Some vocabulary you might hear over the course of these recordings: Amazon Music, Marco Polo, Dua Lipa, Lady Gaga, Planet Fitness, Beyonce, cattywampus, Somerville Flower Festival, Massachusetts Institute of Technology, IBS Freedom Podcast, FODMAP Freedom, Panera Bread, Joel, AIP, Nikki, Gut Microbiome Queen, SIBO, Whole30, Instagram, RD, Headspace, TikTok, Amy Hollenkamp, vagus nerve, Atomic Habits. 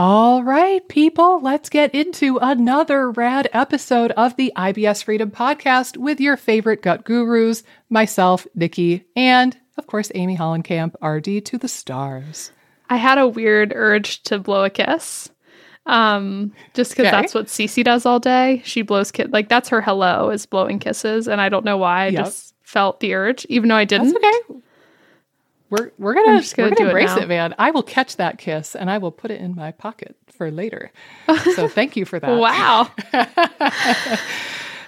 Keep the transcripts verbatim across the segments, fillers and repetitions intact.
All right, people, let's get into another rad episode of the I B S Freedom Podcast with your favorite gut gurus, myself, Nikki, and of course, Amy Hollenkamp, R D to the stars. I had a weird urge to blow a kiss, um, just because okay. that's what Cece does all day. She blows kiss, like that's her hello is blowing kisses, and I don't know why. I yep. just felt the urge, even though I didn't. That's okay. We're we're gonna, gonna, we're gonna embrace it, it, man. I will catch that kiss and I will put it in my pocket for later. So thank you for that. Wow.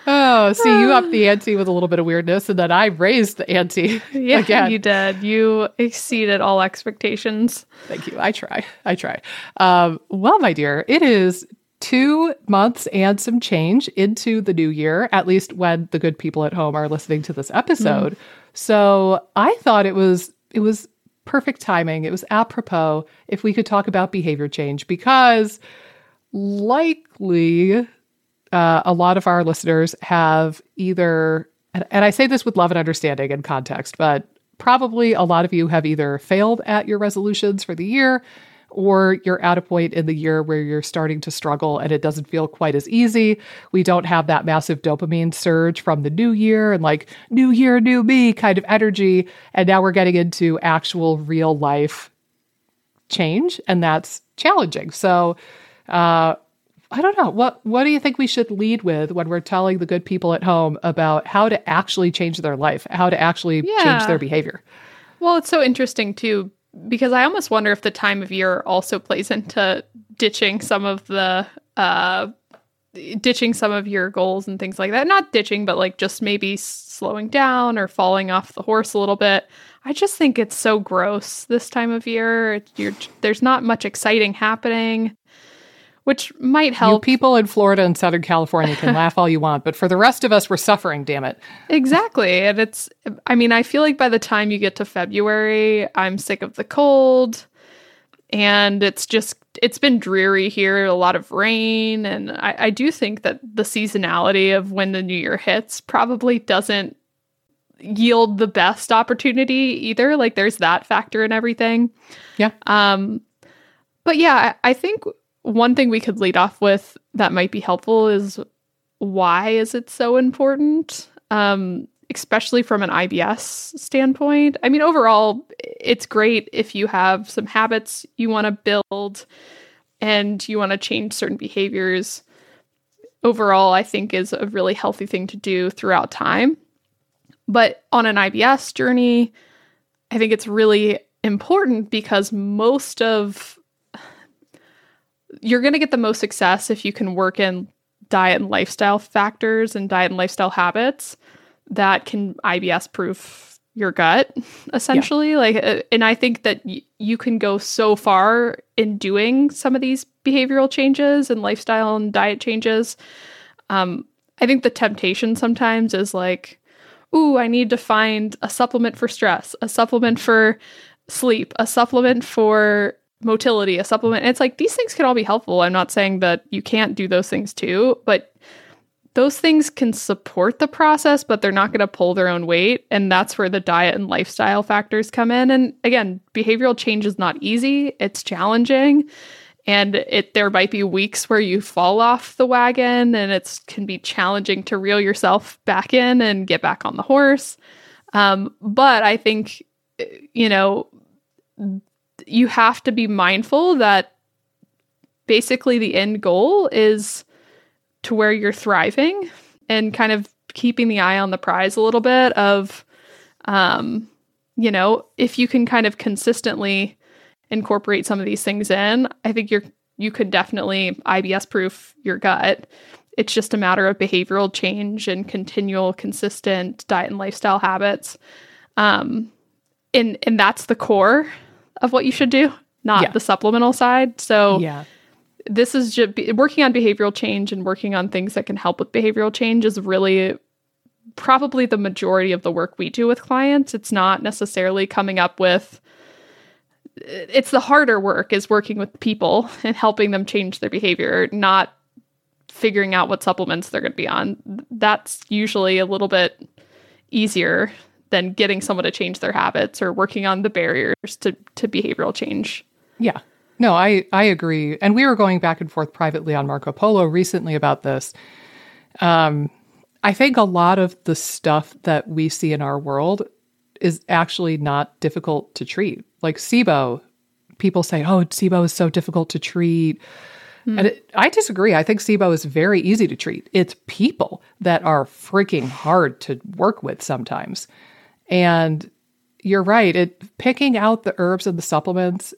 Oh, see, you upped the ante with a little bit of weirdness, and then I raised the ante. Yeah, again. You did. You exceeded all expectations. Thank you. I try. I try. Um, well, my dear, it is two months and some change into the new year, at least when the good people at home are listening to this episode. Mm. So I thought it was. It was perfect timing. It was apropos if we could talk about behavior change, because likely uh, a lot of our listeners have either, and, and I say this with love and understanding and context, but probably a lot of you have either failed at your resolutions for the year, or you're at a point in the year where you're starting to struggle and it doesn't feel quite as easy. We don't have that massive dopamine surge from the new year and like new year, new me kind of energy. And now we're getting into actual real life change, and that's challenging. So uh, I don't know. What, what do you think we should lead with when we're telling the good people at home about how to actually change their life, how to actually yeah. change their behavior? Well, it's so interesting too, because I almost wonder if the time of year also plays into ditching some of the, uh, ditching some of your goals and things like that. Not ditching, but like just maybe slowing down or falling off the horse a little bit. I just think it's so gross this time of year. You're, there's not much exciting happening, which might help. You people in Florida and Southern California can laugh all you want, but for the rest of us, we're suffering, damn it. Exactly. And it's, I mean, I feel like by the time you get to February, I'm sick of the cold, and it's just, it's been dreary here, a lot of rain. And I, I do think that the seasonality of when the new year hits probably doesn't yield the best opportunity either. Like there's that factor in everything. Yeah. Um. But yeah, I, I think... one thing we could lead off with that might be helpful is, why is it so important, um, especially from an I B S standpoint? I mean, overall, it's great if you have some habits you want to build and you want to change certain behaviors. Overall, I think is a really healthy thing to do throughout time. But on an I B S journey, I think it's really important because most of you're going to get the most success if you can work in diet and lifestyle factors and diet and lifestyle habits that can I B S-proof your gut, essentially. Yeah. Like, and I think that y- you can go so far in doing some of these behavioral changes and lifestyle and diet changes. Um, I think the temptation sometimes is like, ooh, I need to find a supplement for stress, a supplement for sleep, a supplement for motility, a supplement. And it's like, these things can all be helpful. I'm not saying that you can't do those things too, but those things can support the process, but they're not going to pull their own weight. And that's where the diet and lifestyle factors come in. And again, behavioral change is not easy. It's challenging. And it there might be weeks where you fall off the wagon, and it can be challenging to reel yourself back in and get back on the horse. Um, but I think, you know, you have to be mindful that basically the end goal is to where you're thriving and kind of keeping the eye on the prize a little bit of, um, you know, if you can kind of consistently incorporate some of these things in, I think you're, you could definitely I B S-proof your gut. It's just a matter of behavioral change and continual, consistent diet and lifestyle habits. Um, and, and that's the core of what you should do, not yeah. the supplemental side. So yeah. this is just be- working on behavioral change and working on things that can help with behavioral change is really probably the majority of the work we do with clients. It's not necessarily coming up with, it's the harder work is working with people and helping them change their behavior, not figuring out what supplements they're going to be on. That's usually a little bit easier than getting someone to change their habits or working on the barriers to, to behavioral change. Yeah. No, I, I agree. And we were going back and forth privately on Marco Polo recently about this. Um, I think a lot of the stuff that we see in our world is actually not difficult to treat. Like SIBO, people say, oh, SIBO is so difficult to treat. Mm. And it, I disagree. I think SIBO is very easy to treat. It's people that are freaking hard to work with sometimes. And you're right. It picking out the herbs and the supplements,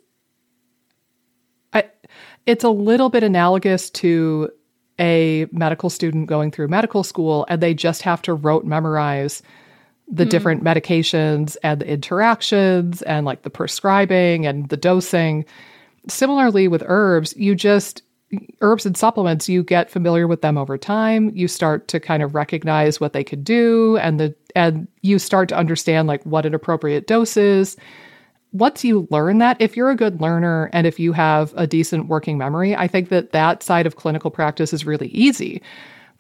I, it's a little bit analogous to a medical student going through medical school, and they just have to rote memorize the mm-hmm. different medications and the interactions and like the prescribing and the dosing. Similarly with herbs, you just, herbs and supplements, you get familiar with them over time. You start to kind of recognize what they could do, and the and you start to understand like what an appropriate dose is. Once you learn that, if you're a good learner and if you have a decent working memory, I think that that side of clinical practice is really easy.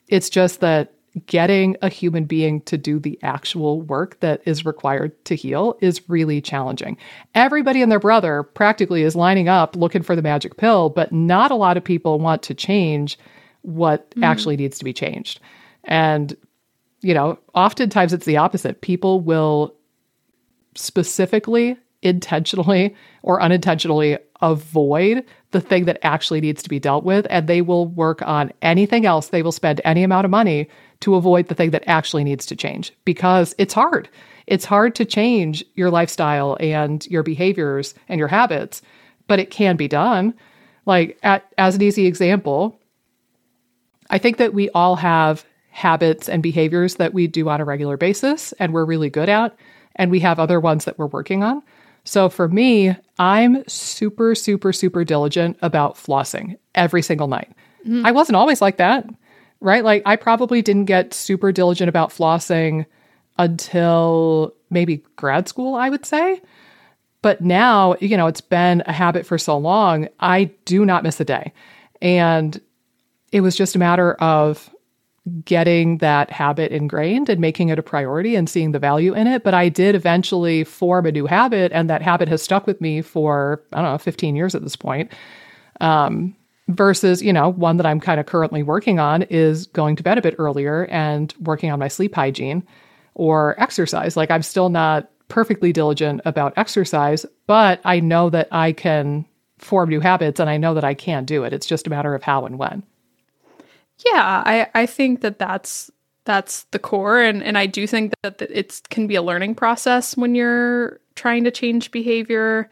It's just that getting a human being to do the actual work that is required to heal is really challenging. Everybody and their brother practically is lining up looking for the magic pill, but not a lot of people want to change what mm-hmm. actually needs to be changed. And, you know, oftentimes it's the opposite. People will specifically, intentionally or unintentionally avoid the thing that actually needs to be dealt with, and they will work on anything else. They will spend any amount of money to avoid the thing that actually needs to change, because it's hard. It's hard to change your lifestyle and your behaviors and your habits, but it can be done. Like, at, as an easy example, I think that we all have habits and behaviors that we do on a regular basis and we're really good at, and we have other ones that we're working on. So for me, I'm super, super, super diligent about flossing every single night. Mm-hmm. I wasn't always like that, right? Like, I probably didn't get super diligent about flossing until maybe grad school, I would say. But now, you know, it's been a habit for so long, I do not miss a day. And it was just a matter of getting that habit ingrained and making it a priority and seeing the value in it. But I did eventually form a new habit, and that habit has stuck with me for, I don't know, fifteen years at this point. Um, versus, you know, one that I'm kind of currently working on is going to bed a bit earlier and working on my sleep hygiene or exercise. Like, I'm still not perfectly diligent about exercise, but I know that I can form new habits and I know that I can do it. It's just a matter of how and when. Yeah, I, I think that that's, that's the core. And, and I do think that, that it can be a learning process when you're trying to change behavior.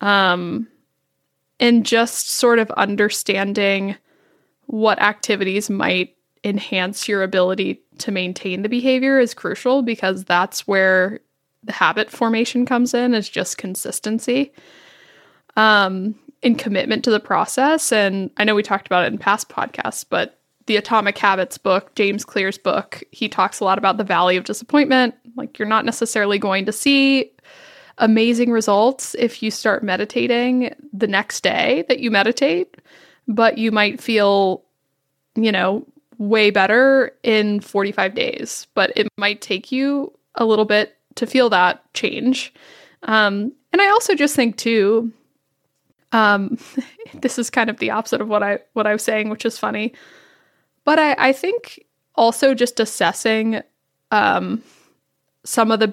Um, and just sort of understanding what activities might enhance your ability to maintain the behavior is crucial, because that's where the habit formation comes in, is just consistency. Um, and commitment to the process. And I know we talked about it in past podcasts, but the Atomic Habits book, James Clear's book, he talks a lot about the valley of disappointment. Like, you're not necessarily going to see amazing results if you start meditating the next day that you meditate, but you might feel, you know, way better in forty-five days, but it might take you a little bit to feel that change. Um, and I also just think too, um, this is kind of the opposite of what I, what I was saying, which is funny. But I, I think also just assessing um, some of the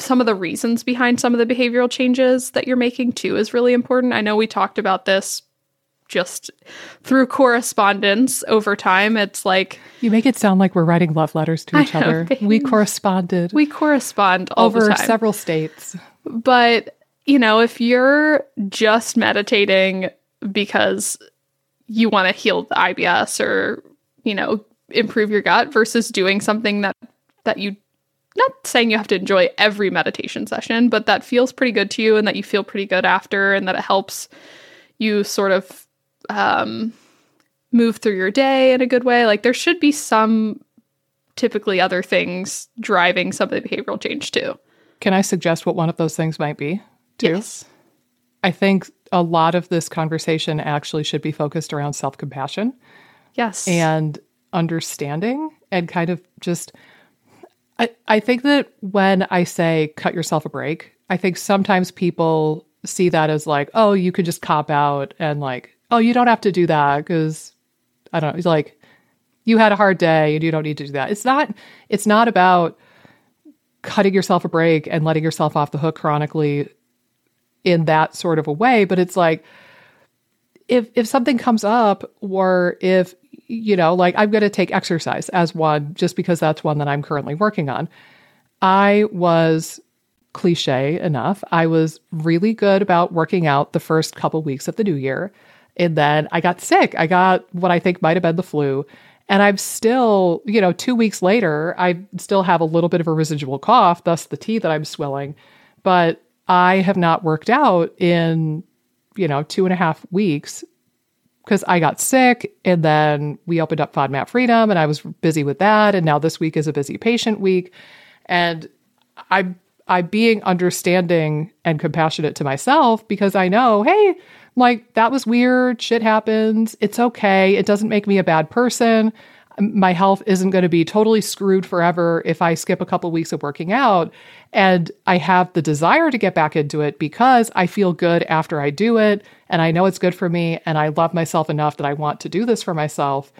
some of the reasons behind some of the behavioral changes that you're making too is really important. I know we talked about this just through correspondence over time. It's like, you make it sound like we're writing love letters to each other. Things. We corresponded. We correspond all over the time. Several states. But, you know, if you're just meditating because you want to heal the I B S or, you know, improve your gut, versus doing something that, that you, not saying you have to enjoy every meditation session, but that feels pretty good to you and that you feel pretty good after, and that it helps you sort of um, move through your day in a good way. Like, there should be some typically other things driving some of the behavioral change too. Can I suggest what one of those things might be too? Yes. I think a lot of this conversation actually should be focused around self-compassion. Yes. And understanding, and kind of just, I, I think that when I say cut yourself a break, I think sometimes people see that as like, oh, you could just cop out and like, oh, you don't have to do that because I don't know. It's like you had a hard day and you don't need to do that. It's not, it's not about cutting yourself a break and letting yourself off the hook chronically in that sort of a way. But it's like, if, if something comes up or if, you know, like I'm going to take exercise as one, just because that's one that I'm currently working on. I was cliche enough. I was really good about working out the first couple weeks of the new year. And then I got sick. I got what I think might've been the flu. And I'm still, you know, two weeks later, I still have a little bit of a residual cough, thus the tea that I'm swilling. But I have not worked out in, you know, two and a half weeks because I got sick. And then we opened up FODMAP Freedom and I was busy with that. And now this week is a busy patient week. And I'm, I'm being understanding and compassionate to myself because I know, hey, like that was weird. Shit happens. It's okay. It doesn't make me a bad person. My health isn't going to be totally screwed forever if I skip a couple weeks of working out. And I have the desire to get back into it because I feel good after I do it. And I know it's good for me. And I love myself enough that I want to do this for myself.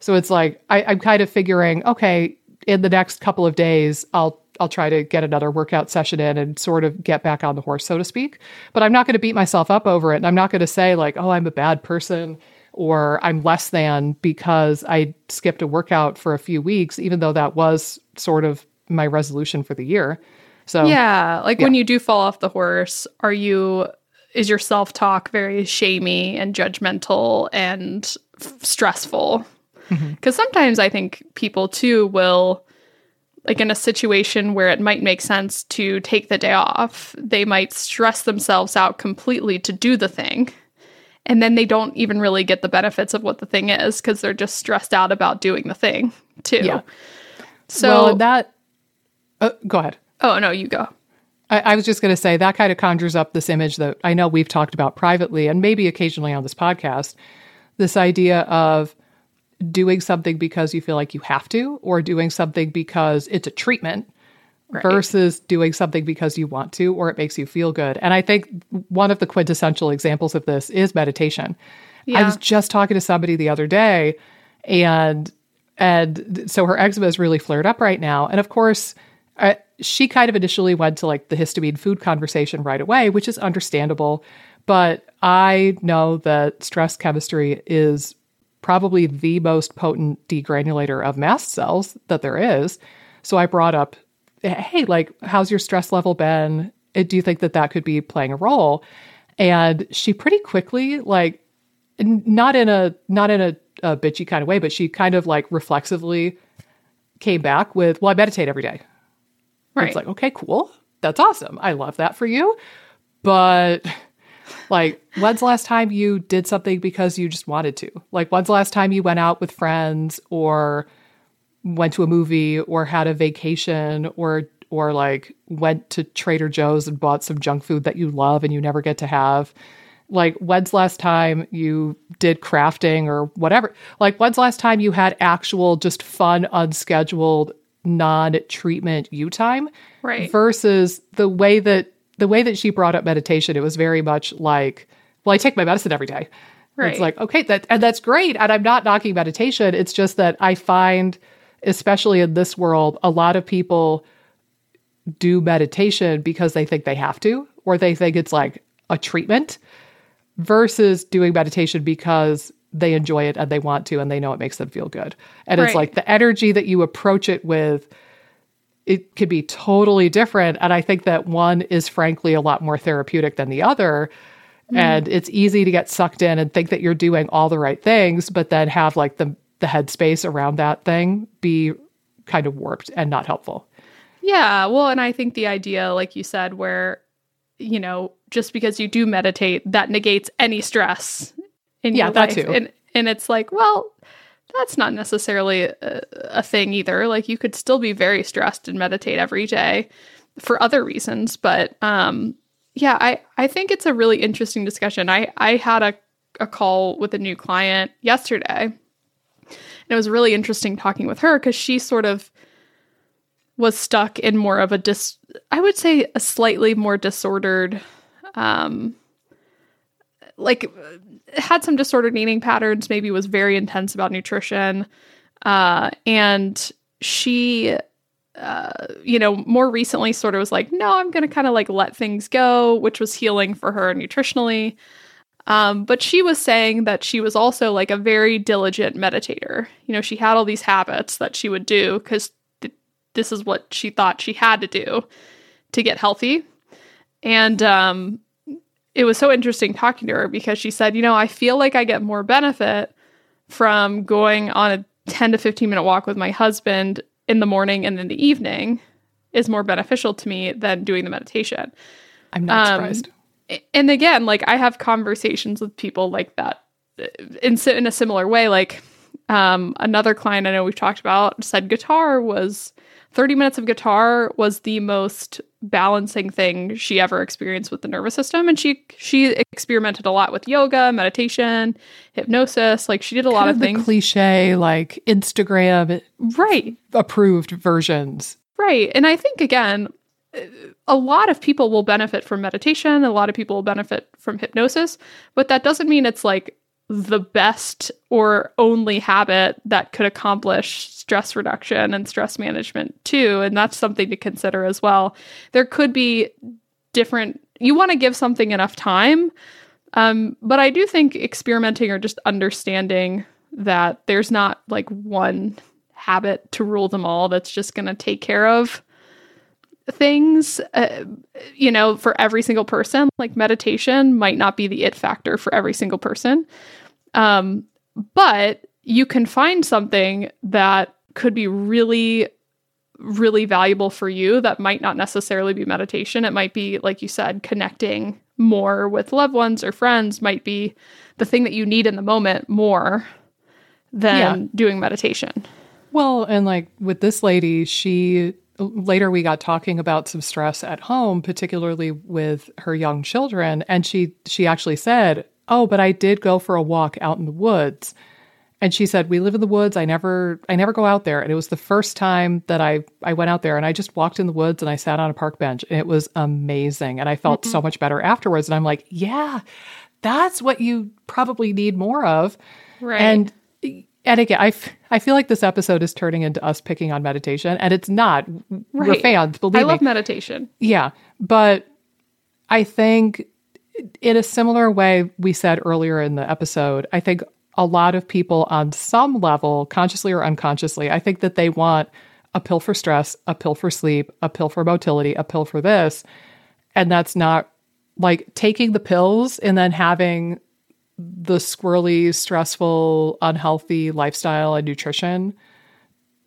So it's like, I, I'm kind of figuring, okay, in the next couple of days, I'll I'll try to get another workout session in and sort of get back on the horse, so to speak. But I'm not going to beat myself up over it. And I'm not going to say like, oh, I'm a bad person or I'm less than because I skipped a workout for a few weeks, even though that was sort of my resolution for the year. So yeah, like yeah. When you do fall off the horse, are you, is your self-talk very shamey and judgmental and f- stressful? Because sometimes I think people too will, like in a situation where it might make sense to take the day off, they might stress themselves out completely to do the thing. And then they don't even really get the benefits of what the thing is because they're just stressed out about doing the thing too. Yeah. So well, that, uh, go ahead. Oh, no, you go. I, I was just going to say that kind of conjures up this image that I know we've talked about privately and maybe occasionally on this podcast, this idea of doing something because you feel like you have to, or doing something because it's a treatment, right, versus doing something because you want to, or it makes you feel good. And I think one of the quintessential examples of this is meditation. Yeah. I was just talking to somebody the other day, and and so her eczema is really flared up right now. And of course, I, she kind of initially went to like the histamine food conversation right away, which is understandable. But I know that stress chemistry is probably the most potent degranulator of mast cells that there is. So I brought up, hey, like, how's your stress level been? Do you think that that could be playing a role? And she pretty quickly, like, not in a not in a, a bitchy kind of way, but she kind of like reflexively came back with, well, I meditate every day. Right. It's like, okay, cool. That's awesome. I love that for you. But like, when's the last time you did something because you just wanted to? Like, when's the last time you went out with friends or went to a movie or had a vacation or, or like went to Trader Joe's and bought some junk food that you love and you never get to have? Like, when's the last time you did crafting or whatever? Like, when's the last time you had actual just fun, unscheduled, non-treatment you time? Right. Versus the way that The way that she brought up meditation, it was very much like, well, I take my medicine every day. Right. It's like, okay, that and that's great. And I'm not knocking meditation. It's just that I find, especially in this world, a lot of people do meditation because they think they have to, or they think it's like a treatment, versus doing meditation because they enjoy it and they want to and they know it makes them feel good. And right. It's like the energy that you approach it with, it could be totally different. And I think that one is frankly a lot more therapeutic than the other. Mm. And it's easy to get sucked in and think that you're doing all the right things, but then have like the, the headspace around that thing be kind of warped and not helpful. Yeah. Well, and I think the idea, like you said, where, you know, just because you do meditate, that negates any stress in yeah, your life. Too. And, and it's like, well, that's not necessarily a, a thing either. Like, you could still be very stressed and meditate every day for other reasons. But um, yeah, I, I think it's a really interesting discussion. I, I had a, a call with a new client yesterday, and it was really interesting talking with her because she sort of was stuck in more of a dis, I would say a slightly more disordered um, like had some disordered eating patterns, maybe was very intense about nutrition. Uh, and she, uh, you know, more recently sort of was like, no, I'm going to kind of like let things go, which was healing for her nutritionally. Um, but she was saying that she was also like a very diligent meditator. You know, she had all these habits that she would do because th- this is what she thought she had to do to get healthy. And, um, it was so interesting talking to her because she said, you know, I feel like I get more benefit from going on a ten to fifteen minute walk with my husband in the morning and in the evening is more beneficial to me than doing the meditation. I'm not um, surprised. And again, like I have conversations with people like that in, in a similar way. Like um, another client I know we've talked about said guitar was thirty minutes of guitar was the most balancing thing she ever experienced with the nervous system. And she she experimented a lot with yoga, meditation, hypnosis. Like she did a kind lot of, of the things. Cliche, like Instagram, right? Approved versions, right? And I think again, a lot of people will benefit from meditation. A lot of people will benefit from hypnosis, but that doesn't mean it's like the best or only habit that could accomplish stress reduction and stress management too. And that's something to consider as well. There could be different, you want to give something enough time. Um, but I do think experimenting or just understanding that there's not like one habit to rule them all that's just going to take care of things, uh, you know, for every single person. Like meditation might not be the it factor for every single person. Um, but you can find something that could be really, really valuable for you that might not necessarily be meditation. It might be, like you said, connecting more with loved ones or friends, might be the thing that you need in the moment more than yeah. doing meditation. Well, and like with this lady, she... Later, we got talking about some stress at home, particularly with her young children. And she she actually said, oh, but I did go for a walk out in the woods. And she said, we live in the woods. I never I never go out there. And it was the first time that I, I went out there and I just walked in the woods and I sat on a park bench. And it was amazing. And I felt mm-hmm. so much better afterwards. And I'm like, yeah, that's what you probably need more of. Right. And And again, I, f- I feel like this episode is turning into us picking on meditation, and it's not. Right. We're fans, believe me. I love me. meditation. Yeah, but I think in a similar way we said earlier in the episode, I think a lot of people on some level, consciously or unconsciously, I think that they want a pill for stress, a pill for sleep, a pill for motility, a pill for this, and that's not like taking the pills and then having the squirrely, stressful, unhealthy lifestyle and nutrition,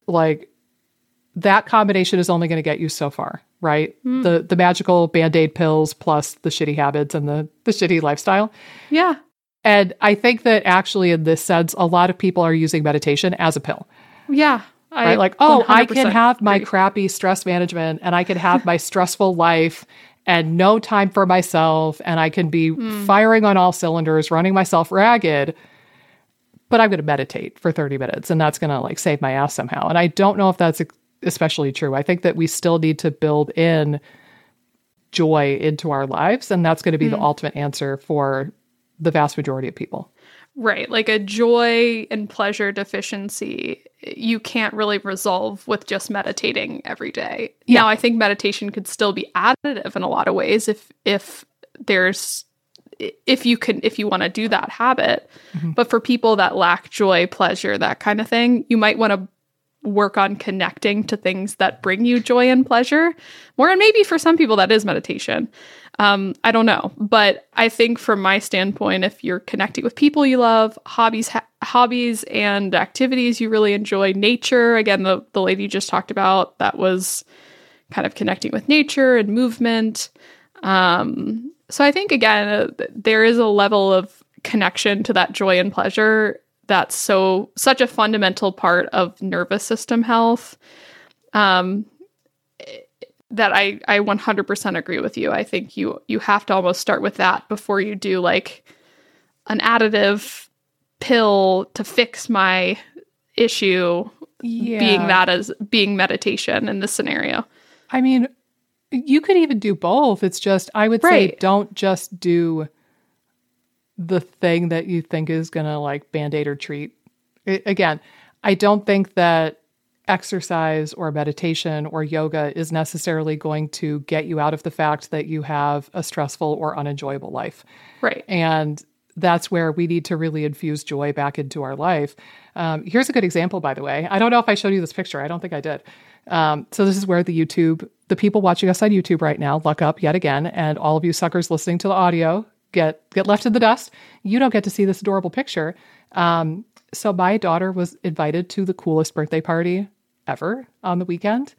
like that combination is only going to get you so far, right? Mm. The the magical Band-Aid pills plus the shitty habits and the, the shitty lifestyle. Yeah. And I think that actually in this sense, a lot of people are using meditation as a pill. Yeah. I, right? Like, oh, I can have my agree. crappy stress management and I can have my stressful life and no time for myself, and I can be mm. firing on all cylinders, running myself ragged, but I'm going to meditate for thirty minutes, and that's going to like save my ass somehow. And I don't know if that's especially true. I think that we still need to build in joy into our lives, and that's going to be mm. the ultimate answer for the vast majority of people. Right, like a joy and pleasure deficiency, you can't really resolve with just meditating every day. Yeah. Now, I think meditation could still be additive in a lot of ways if if there's if you can if you want to do that habit. Mm-hmm. But for people that lack joy, pleasure, that kind of thing, you might want to work on connecting to things that bring you joy and pleasure more. And maybe for some people that is meditation. Um, I don't know. But I think from my standpoint, if you're connecting with people you love, hobbies ha- hobbies and activities you really enjoy, nature, again, the, the lady just talked about, that was kind of connecting with nature and movement. Um, so I think, again, uh, there is a level of connection to that joy and pleasure that's so such a fundamental part of nervous system health. Um that I, I one hundred percent agree with you. I think you you have to almost start with that before you do like an additive pill to fix my issue, yeah. being that as being meditation in this scenario. I mean, you could even do both. It's just, I would right. say, don't just do the thing that you think is going to like Band-Aid or treat. It, again, I don't think that exercise or meditation or yoga is necessarily going to get you out of the fact that you have a stressful or unenjoyable life. Right. And that's where we need to really infuse joy back into our life. Um, here's a good example, by the way. I don't know if I showed you this picture. I don't think I did. Um, so this is where the YouTube, the people watching us on YouTube right now, luck up yet again, and all of you suckers listening to the audio get get left in the dust. You don't get to see this adorable picture. Um, so my daughter was invited to the coolest birthday party ever on the weekend.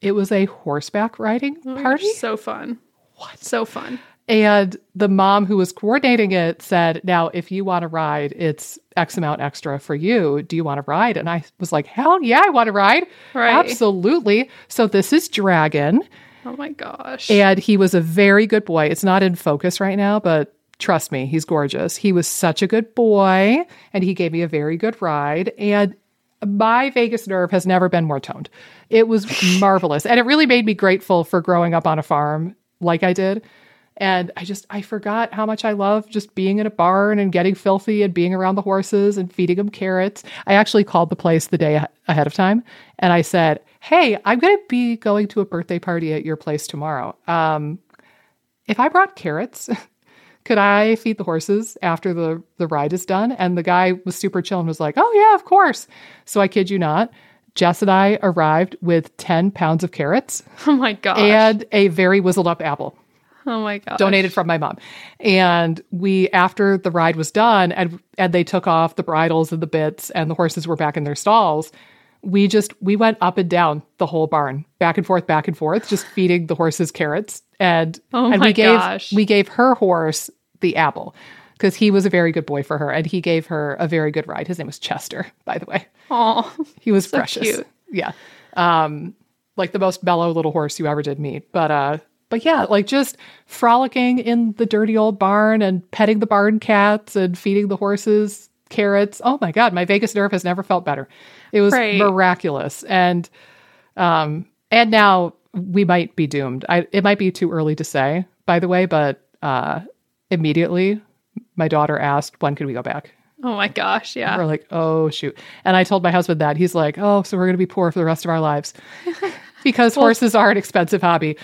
It was a horseback riding party. Oh, so fun. What? So fun. And the mom who was coordinating it said, now, if you want to ride, it's X amount extra for you. Do you want to ride? And I was like, hell yeah, I want to ride. Right. Absolutely. So this is Dragon. Oh my gosh. And he was a very good boy. It's not in focus right now, but trust me, he's gorgeous. He was such a good boy, and he gave me a very good ride. And my vagus nerve has never been more toned. It was marvelous. And it really made me grateful for growing up on a farm like I did. And I just, I forgot how much I love just being in a barn and getting filthy and being around the horses and feeding them carrots. I actually called the place the day ahead of time. And I said, hey, I'm going to be going to a birthday party at your place tomorrow. Um, if I brought carrots, could I feed the horses after the, the ride is done? And the guy was super chill and was like, oh yeah, of course. So I kid you not, Jess and I arrived with ten pounds of carrots. Oh my gosh. And a very wizzled up apple. Oh my God. Donated from my mom. And we, after the ride was done and and they took off the bridles and the bits and the horses were back in their stalls, we just, we went up and down the whole barn, back and forth, back and forth, just feeding the horses carrots. And, oh and my we gave, gosh. we gave her horse the apple because he was a very good boy for her. And he gave her a very good ride. His name was Chester, by the way. Oh, he was so precious. Cute. Yeah. Um, like the most mellow little horse you ever did meet. But, uh, But yeah, like just frolicking in the dirty old barn and petting the barn cats and feeding the horses carrots. Oh my God, my vagus nerve has never felt better. It was right. miraculous. And um, and now we might be doomed. I, it might be too early to say, by the way, but uh, immediately my daughter asked, when can we go back? Oh my gosh, yeah. And we're like, oh shoot. And I told my husband that. He's like, oh, so we're going to be poor for the rest of our lives because well, horses are an expensive hobby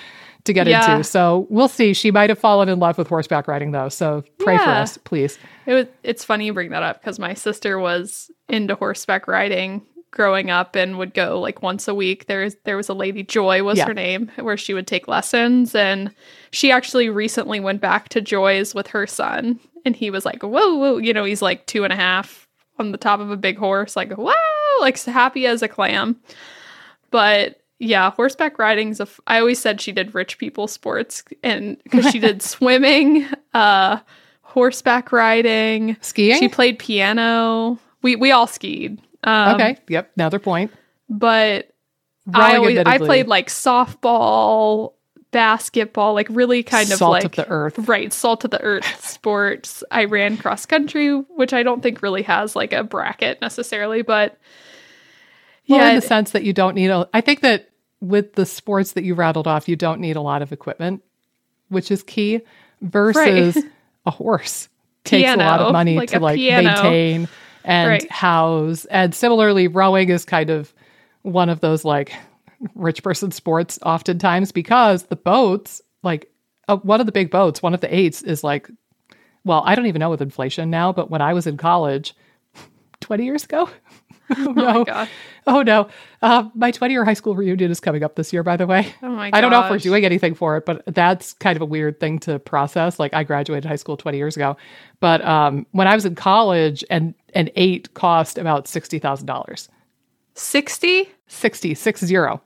to get yeah. into. So we'll see. She might have fallen in love with horseback riding though. So pray yeah. for us, please. It was, it's funny you bring that up because my sister was into horseback riding growing up and would go like once a week. There, there was a lady, Joy was yeah. her name, where she would take lessons. And she actually recently went back to Joy's with her son. And he was like, whoa, whoa. You know, he's like two and a half on the top of a big horse. Like, wow, like happy as a clam. But yeah, horseback riding's a. F- I always said she did rich people sports, and because she did swimming, uh, horseback riding, skiing. She played piano. We we all skied. Um, okay. Yep. Another point. But Rowing I always I played like softball, basketball, like really kind of salt like salt of the earth, right? Salt of the earth sports. I ran cross country, which I don't think really has like a bracket necessarily, but. Well, yeah, in the sense that you don't need a, I think that with the sports that you rattled off, you don't need a lot of equipment, which is key, versus right. a horse takes piano, a lot of money like to like piano. maintain and right. house. And similarly, rowing is kind of one of those like rich person sports oftentimes because the boats, like uh, one of the big boats, one of the eights is like, well, I don't even know with inflation now, but when I was in college twenty years ago, Oh, no. Oh, my gosh. Oh, no. Uh, my twenty-year high school reunion is coming up this year, by the way. Oh, my gosh. I don't know if we're doing anything for it, but that's kind of a weird thing to process. Like, I graduated high school twenty years ago. But um, when I was in college, an, an eight cost about sixty thousand dollars. sixty? sixty, six zero.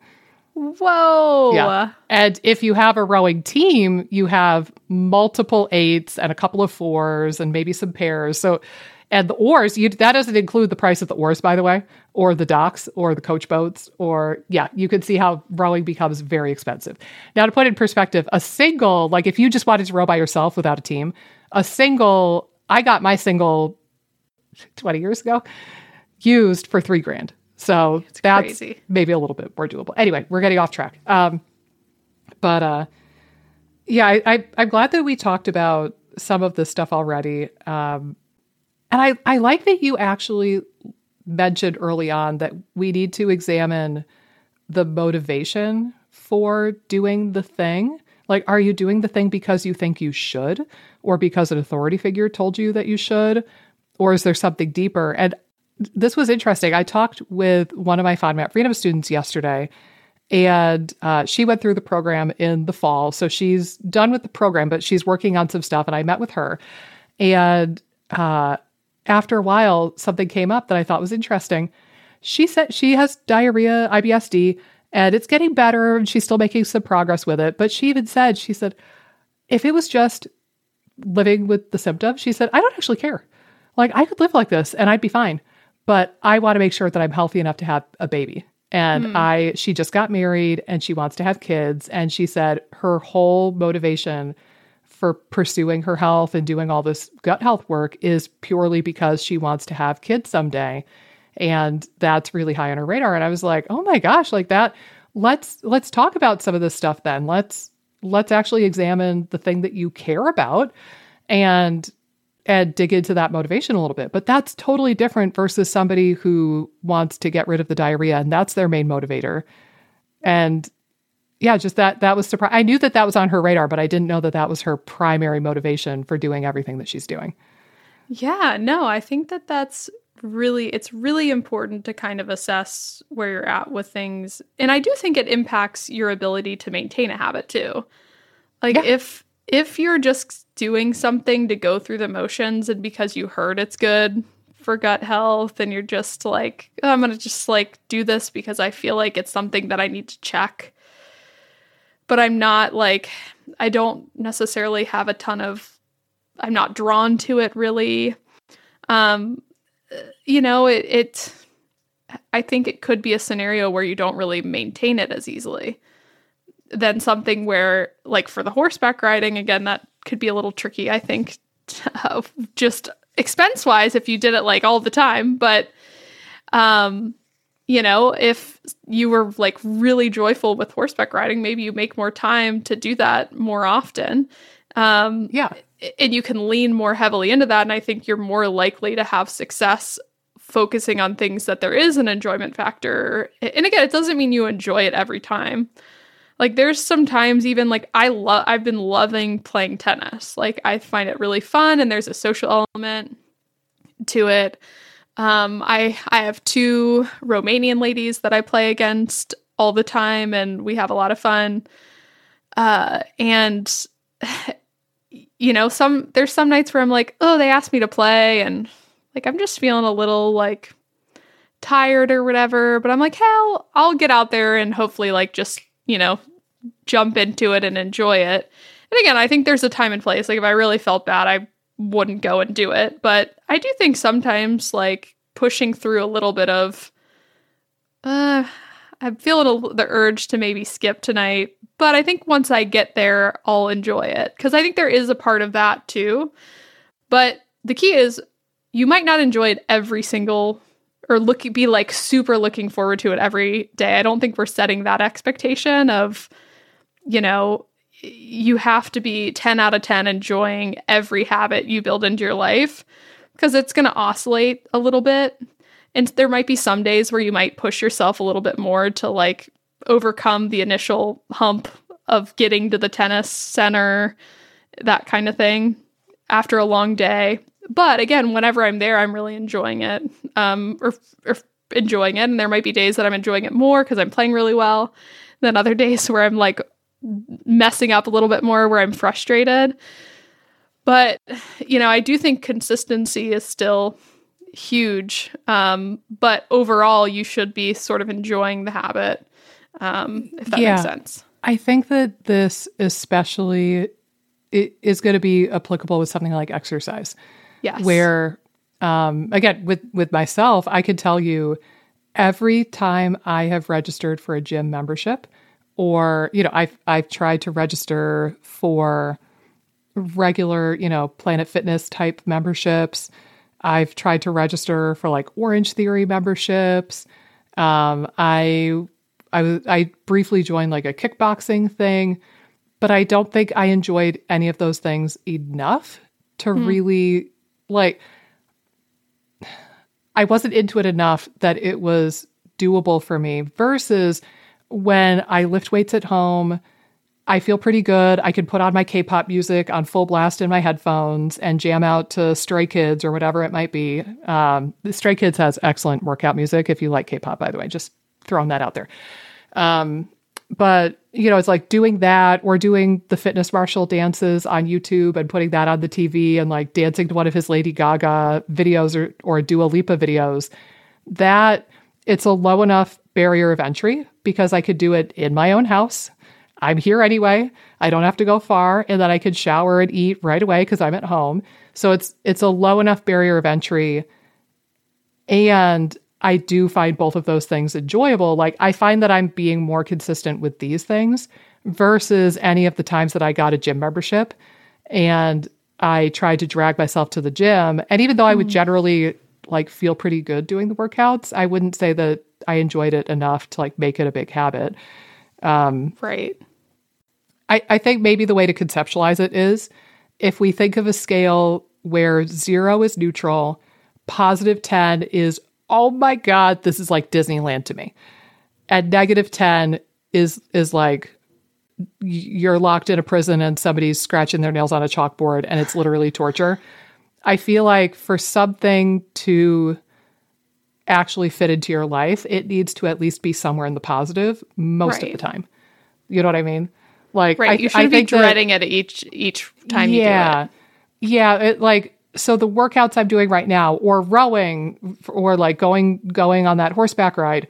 Whoa. Yeah. And if you have a rowing team, you have multiple eights and a couple of fours and maybe some pairs. So... And the oars, you, that doesn't include the price of the oars, by the way, or the docks or the coach boats, or yeah, you can see how rowing becomes very expensive. Now, to put in perspective, a single, like if you just wanted to row by yourself without a team, a single, I got my single twenty years ago used for three grand. So it's that's crazy. Maybe a little bit more doable. Anyway, we're getting off track. Um, But uh, yeah, I, I, I'm glad that we talked about some of this stuff already. Um, and I, I like that you actually mentioned early on that we need to examine the motivation for doing the thing. Like, are you doing the thing because you think you should, or because an authority figure told you that you should, or is there something deeper? And this was interesting. I talked with one of my FODMAP Freedom students yesterday, and uh, she went through the program in the fall. So she's done with the program, but she's working on some stuff, and I met with her. And uh, after a while, something came up that I thought was interesting. She said she has diarrhea, I B S D, and it's getting better, and she's still making some progress with it. But she even said, she said, if it was just living with the symptoms, she said, I don't actually care. Like, I could live like this and I'd be fine, but I want to make sure that I'm healthy enough to have a baby. And mm. I, she just got married and she wants to have kids. And she said her whole motivation for pursuing her health and doing all this gut health work is purely because she wants to have kids someday. And that's really high on her radar. And I was like, oh my gosh, like that, let's, let's talk about some of this stuff then. Let's, let's actually examine the thing that you care about and, and dig into that motivation a little bit. But that's totally different versus somebody who wants to get rid of the diarrhea and that's their main motivator. And yeah, just that, that was surprising. I knew that that was on her radar, but I didn't know that that was her primary motivation for doing everything that she's doing. Yeah, no, I think that that's really, it's really important to kind of assess where you're at with things. And I do think it impacts your ability to maintain a habit too. Like yeah. if, if you're just doing something to go through the motions and because you heard it's good for gut health and you're just like, oh, I'm going to just like do this because I feel like it's something that I need to check, but I'm not like, I don't necessarily have a ton of, I'm not drawn to it really. Um, You know, it, it, I think it could be a scenario where you don't really maintain it as easily than something where, like for the horseback riding, again, that could be a little tricky, I think, uh, just expense wise, if you did it like all the time. But, um, you know, if you were like really joyful with horseback riding, maybe you make more time to do that more often. Um, yeah. And you can lean more heavily into that. And I think you're more likely to have success focusing on things that there is an enjoyment factor. And again, it doesn't mean you enjoy it every time. Like there's sometimes even like I love, I've been loving playing tennis. Like I find it really fun and there's a social element to it. Um, I, I have two Romanian ladies that I play against all the time and we have a lot of fun. Uh, and you know, some there's some nights where I'm like, oh, they asked me to play and like I'm just feeling a little like tired or whatever. But I'm like, hell, I'll get out there and hopefully like just, you know, jump into it and enjoy it. And again, I think there's a time and place. Like if I really felt bad, I wouldn't go and do it. But I do think sometimes like pushing through a little bit of, uh, I'm feeling a, the urge to maybe skip tonight, but I think once I get there, I'll enjoy it. Because I think there is a part of that too. But the key is you might not enjoy it every single, or look, be like super looking forward to it every day. I don't think we're setting that expectation of, you know, you have to be ten out of ten enjoying every habit you build into your life. Because it's going to oscillate a little bit. And there might be some days where you might push yourself a little bit more to like overcome the initial hump of getting to the tennis center, that kind of thing after a long day. But again, whenever I'm there, I'm really enjoying it um, or, or enjoying it. And there might be days that I'm enjoying it more because I'm playing really well than other days where I'm like messing up a little bit more, where I'm frustrated. But, you know, I do think consistency is still huge. Um, but overall, you should be sort of enjoying the habit, um, if that yeah. makes sense. I think that this especially is going to be applicable with something like exercise. Yes. Where, um, again, with, with myself, I could tell you every time I have registered for a gym membership or, you know, I've, I've tried to register for regular, you know, Planet Fitness type memberships, I've tried to register for like Orange Theory memberships. Um, I I was I briefly joined like a kickboxing thing, but I don't think I enjoyed any of those things enough to mm. really like. I wasn't into it enough that it was doable for me versus when I lift weights at home, I feel pretty good. I can put on my K-pop music on full blast in my headphones and jam out to Stray Kids or whatever it might be. Um, Stray Kids has excellent workout music if you like K-pop, by the way, just throwing that out there. Um, but, you know, it's like doing that or doing the fitness martial dances on YouTube and putting that on the T V and like dancing to one of his Lady Gaga videos or, or Dua Lipa videos. That it's a low enough barrier of entry because I could do it in my own house. I'm here anyway. I don't have to go far, and then I could shower and eat right away because I'm at home. So it's it's a low enough barrier of entry. And I do find both of those things enjoyable. Like I find that I'm being more consistent with these things versus any of the times that I got a gym membership and I tried to drag myself to the gym. And even though I would generally like feel pretty good doing the workouts, I wouldn't say that I enjoyed it enough to like make it a big habit. Um, right. I, I think maybe the way to conceptualize it is if we think of a scale where zero is neutral, positive ten is oh my God, this is like Disneyland to me. And negative ten is is like you're locked in a prison and somebody's scratching their nails on a chalkboard and it's literally torture. I feel like for something to actually fit into your life, it needs to at least be somewhere in the positive most right. of the time. You know what I mean? Like, right. I, you should I be think dreading that, it each each time yeah, you do it. Yeah. Yeah. Like, so the workouts I'm doing right now, or rowing, or like going going on that horseback ride,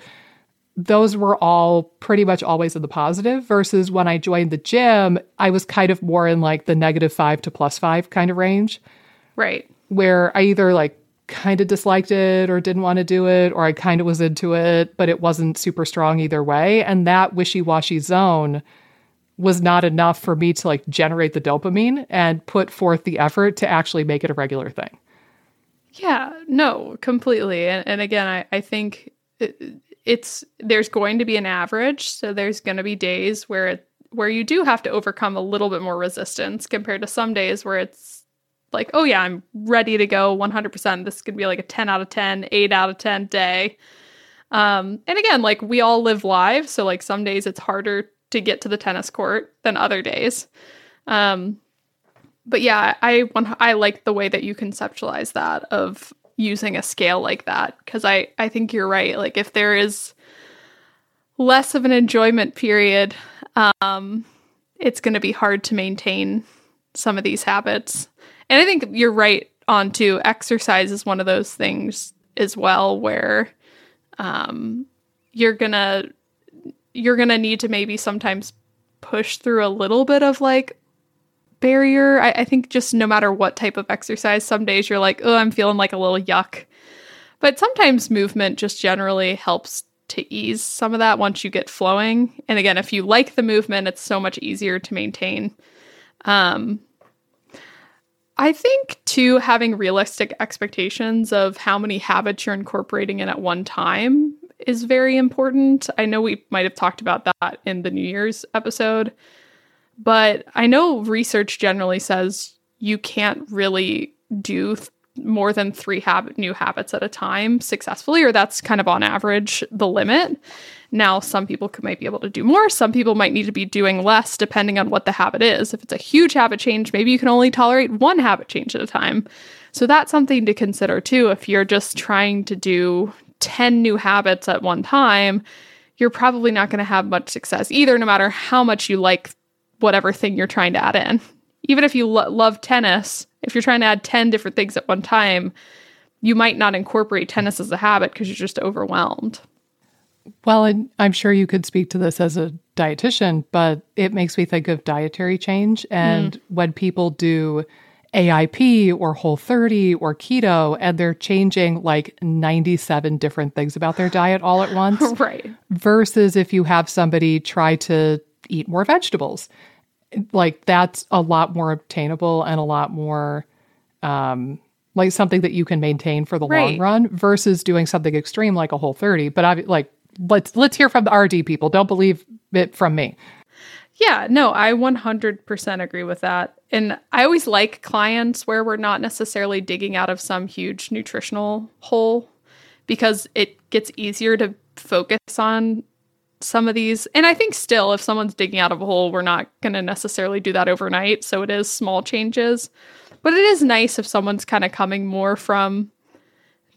those were all pretty much always in the positive versus when I joined the gym, I was kind of more in like the negative five to plus five kind of range. Right. Where I either like kind of disliked it or didn't want to do it, or I kind of was into it, but it wasn't super strong either way. And that wishy-washy zone was not enough for me to like generate the dopamine and put forth the effort to actually make it a regular thing. Yeah, no, completely. And, and again, I, I think it, it's, there's going to be an average. So there's going to be days where, it, where you do have to overcome a little bit more resistance compared to some days where it's like, oh yeah, I'm ready to go one hundred percent. This is going to be like a ten out of ten, eight out of ten day. Um, and again, like we all live live. So like some days it's harder to get to the tennis court than other days. Um, but yeah, I want, I like the way that you conceptualize that of using a scale like that. Cause I, I think you're right. Like if there is less of an enjoyment period, um, it's going to be hard to maintain some of these habits. And I think you're right on too. Exercise is one of those things as well, where, um, you're gonna, you're going to need to maybe sometimes push through a little bit of like barrier. I, I think just no matter what type of exercise, some days you're like, oh, I'm feeling like a little yuck. But sometimes movement just generally helps to ease some of that once you get flowing. And again, if you like the movement, it's so much easier to maintain. Um, I think too, having realistic expectations of how many habits you're incorporating in at one time is very important. I know we might have talked about that in the New Year's episode, but I know research generally says you can't really do th- more than three hab- new habits at a time successfully, or that's kind of on average the limit. Now, some people could, might be able to do more. Some people might need to be doing less depending on what the habit is. If it's a huge habit change, maybe you can only tolerate one habit change at a time. So that's something to consider too. If you're just trying to do ten new habits at one time, you're probably not going to have much success either, no matter how much you like whatever thing you're trying to add in. Even if you lo- love tennis, if you're trying to add ten different things at one time, you might not incorporate tennis as a habit because you're just overwhelmed. Well, and I'm sure you could speak to this as a dietitian, but it makes me think of dietary change. And mm. when people do A I P or Whole thirty or keto, and they're changing like ninety-seven different things about their diet all at once. Right. Versus if you have somebody try to eat more vegetables, like that's a lot more obtainable and a lot more um, like something that you can maintain for the right. long run versus doing something extreme like a Whole thirty. But I, like let's let's hear from the R D people. Don't believe it from me. Yeah, no, I one hundred percent agree with that. And I always like clients where we're not necessarily digging out of some huge nutritional hole, because it gets easier to focus on some of these. And I think still, if someone's digging out of a hole, we're not going to necessarily do that overnight. So it is small changes. But it is nice if someone's kind of coming more from,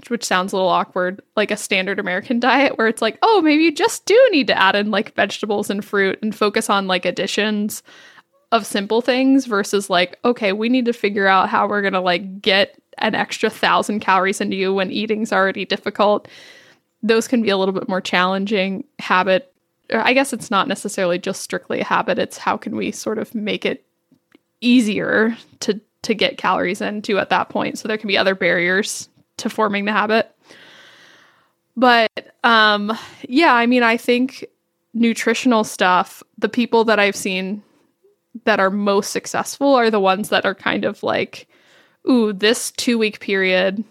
which sounds a little awkward, like a standard American diet where it's like, oh, maybe you just do need to add in like vegetables and fruit and focus on like additions of simple things versus like, okay, we need to figure out how we're going to like get an extra thousand calories into you when eating's already difficult. Those can be a little bit more challenging habit. I guess it's not necessarily just strictly a habit. It's how can we sort of make it easier to to get calories into at that point. So there can be other barriers to forming the habit. But um, yeah, I mean, I think nutritional stuff, the people that I've seen that are most successful are the ones that are kind of like, ooh, this two week period,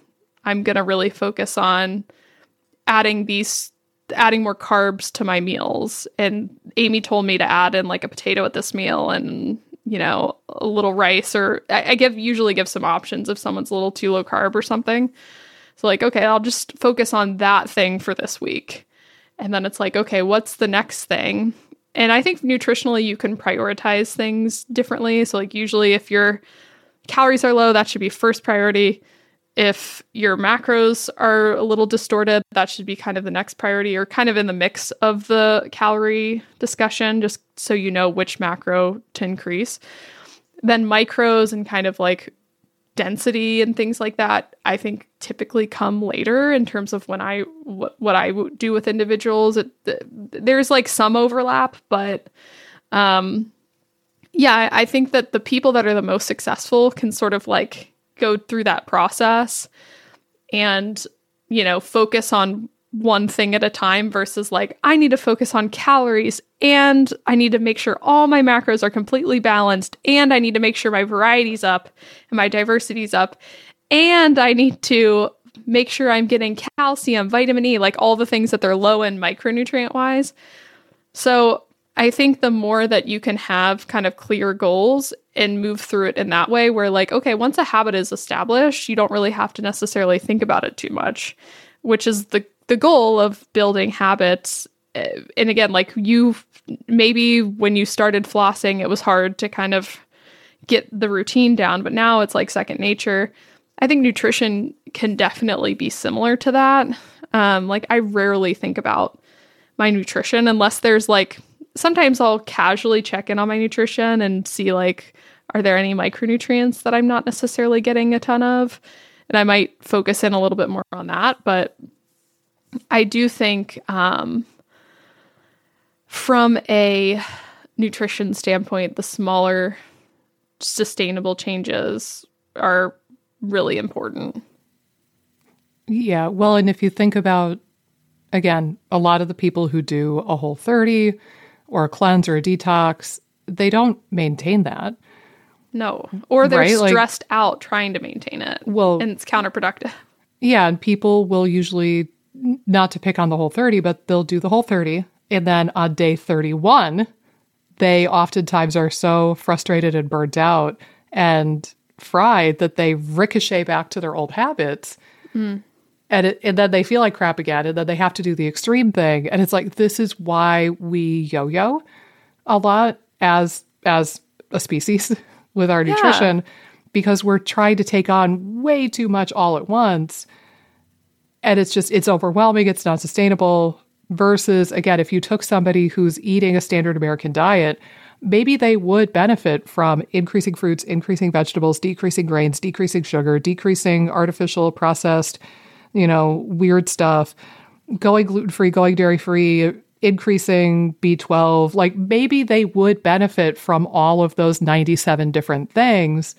I'm going to really focus on adding these adding more carbs to my meals. And Amy told me to add in like a potato at this meal and, you know, a little rice, or I, I give usually give some options if someone's a little too low carb or something. So like, okay, I'll just focus on that thing for this week. And then it's like, okay, what's the next thing? And I think nutritionally you can prioritize things differently. So like usually if your calories are low, that should be first priority. If your macros are a little distorted, that should be kind of the next priority, or kind of in the mix of the calorie discussion, just so you know which macro to increase. Then micros and kind of like density and things like that, I think typically come later in terms of when I wh- what I do with individuals. It, th- there's like some overlap, but um, yeah, I think that the people that are the most successful can sort of like go through that process and, you know, focus on one thing at a time versus like, I need to focus on calories and I need to make sure all my macros are completely balanced and I need to make sure my variety's up and my diversity's up and I need to make sure I'm getting calcium, vitamin E, like all the things that they're low in micronutrient wise. So I think the more that you can have kind of clear goals and move through it in that way, where like, okay, once a habit is established, you don't really have to necessarily think about it too much, which is the, the goal of building habits. And again, like you, maybe when you started flossing, it was hard to kind of get the routine down, but now it's like second nature. I think nutrition can definitely be similar to that. Um, like I rarely think about my nutrition unless there's like, sometimes I'll casually check in on my nutrition and see like, are there any micronutrients that I'm not necessarily getting a ton of? And I might focus in a little bit more on that. But I do think um, from a nutrition standpoint, the smaller sustainable changes are really important. Yeah. Well, and if you think about, again, a lot of the people who do a Whole thirty or a cleanse or a detox, they don't maintain that. No. Or they're right? stressed like, out trying to maintain it. Well, and it's counterproductive. Yeah. And people will usually, not to pick on the Whole thirty, but they'll do the Whole thirty. And then on day thirty-one, they oftentimes are so frustrated and burnt out and fried that they ricochet back to their old habits. Mm. And, it, and then they feel like crap again, and then they have to do the extreme thing. And it's like, this is why we yo-yo a lot as as a species with our nutrition, yeah. because we're trying to take on way too much all at once. And it's just, it's overwhelming, it's not sustainable. Versus, again, if you took somebody who's eating a standard American diet, maybe they would benefit from increasing fruits, increasing vegetables, decreasing grains, decreasing sugar, decreasing artificial processed you know, weird stuff, going gluten-free, going dairy-free, increasing B twelve, like maybe they would benefit from all of those ninety-seven different things.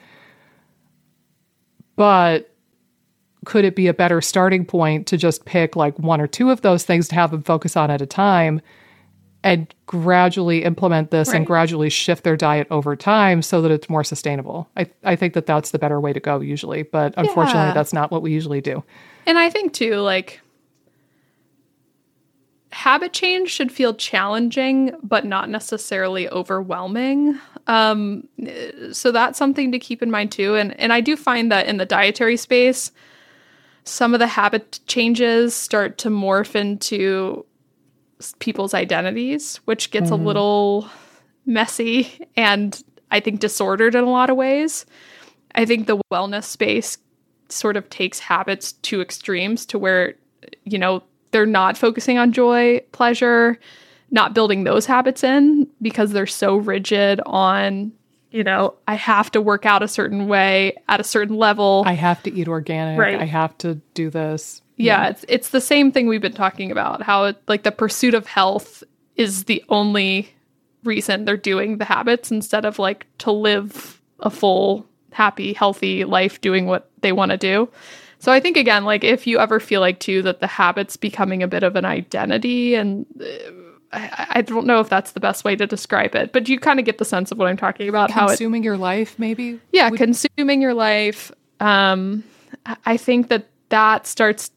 But could it be a better starting point to just pick like one or two of those things to have them focus on at a time and gradually implement this right. and gradually shift their diet over time so that it's more sustainable? I, I think that that's the better way to go usually, but unfortunately yeah. that's not what we usually do. And I think too, like, habit change should feel challenging, but not necessarily overwhelming. Um, so that's something to keep in mind too. And, and I do find that in the dietary space, some of the habit changes start to morph into people's identities, which gets mm-hmm. a little messy and I think disordered in a lot of ways. I think the wellness space sort of takes habits to extremes to where, you know, they're not focusing on joy, pleasure, not building those habits in because they're so rigid on, you know, I have to work out a certain way at a certain level. I have to eat organic. Right. I have to do this. Yeah, yeah. It's, it's the same thing we've been talking about, how it, like the pursuit of health is the only reason they're doing the habits instead of like to live a full, happy, healthy life doing what they want to do. So I think, again, like if you ever feel like too that the habit's becoming a bit of an identity, and uh, I, I don't know if that's the best way to describe it, but you kind of get the sense of what I'm talking about. Consuming how consuming your life, maybe? Yeah, Would- consuming your life. Um, I think that that starts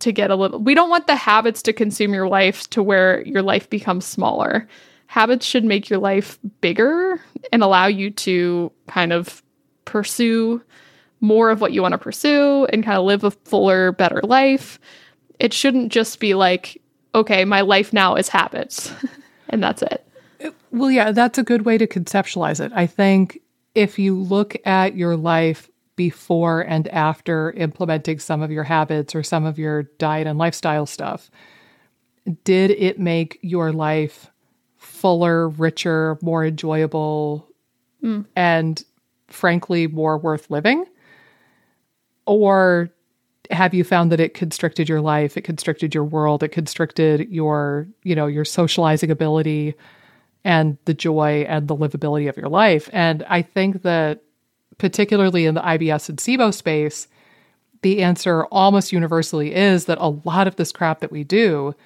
to get a little... We don't want the habits to consume your life to where your life becomes smaller. Habits should make your life bigger and allow you to kind of pursue more of what you want to pursue and kind of live a fuller, better life. It shouldn't just be like, okay, my life now is habits and that's it. Well, yeah, that's a good way to conceptualize it. I think if you look at your life before and after implementing some of your habits or some of your diet and lifestyle stuff, did it make your life fuller, richer, more enjoyable, mm. and frankly, more worth living? Or have you found that it constricted your life, it constricted your world, it constricted your, you know, your socializing ability and the joy and the livability of your life? And I think that particularly in the I B S and SIBO space, the answer almost universally is that a lot of this crap that we do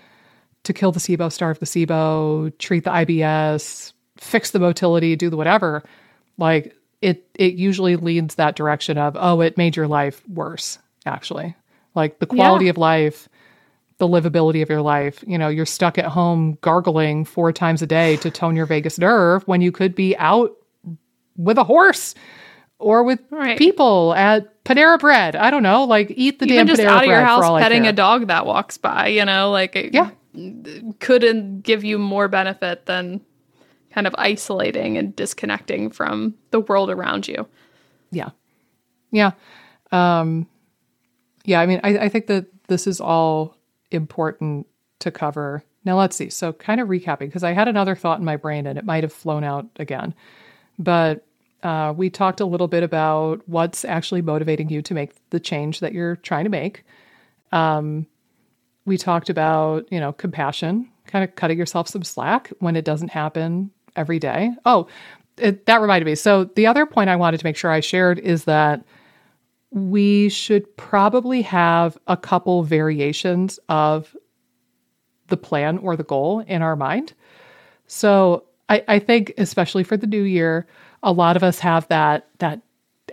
to kill the SIBO, starve the SIBO, treat the I B S, fix the motility, do the whatever, like it it usually leads that direction of, oh, it made your life worse. Actually, like the quality yeah. of life, the livability of your life, you know, you're stuck at home gargling four times a day to tone your vagus nerve when you could be out with a horse or with right. people at Panera Bread. I don't know, like eat the Even damn just Panera out of your house petting a dog that walks by, you know, like it yeah. couldn't give you more benefit than kind of isolating and disconnecting from the world around you. Yeah. Yeah. Um, Yeah, I mean, I, I think that this is all important to cover. Now, let's see. So kind of recapping, because I had another thought in my brain and it might have flown out again. But uh, we talked a little bit about what's actually motivating you to make the change that you're trying to make. Um, we talked about, you know, compassion, kind of cutting yourself some slack when it doesn't happen every day. Oh, it, that reminded me. So the other point I wanted to make sure I shared is that we should probably have a couple variations of the plan or the goal in our mind. So I, I think, especially for the new year, a lot of us have that that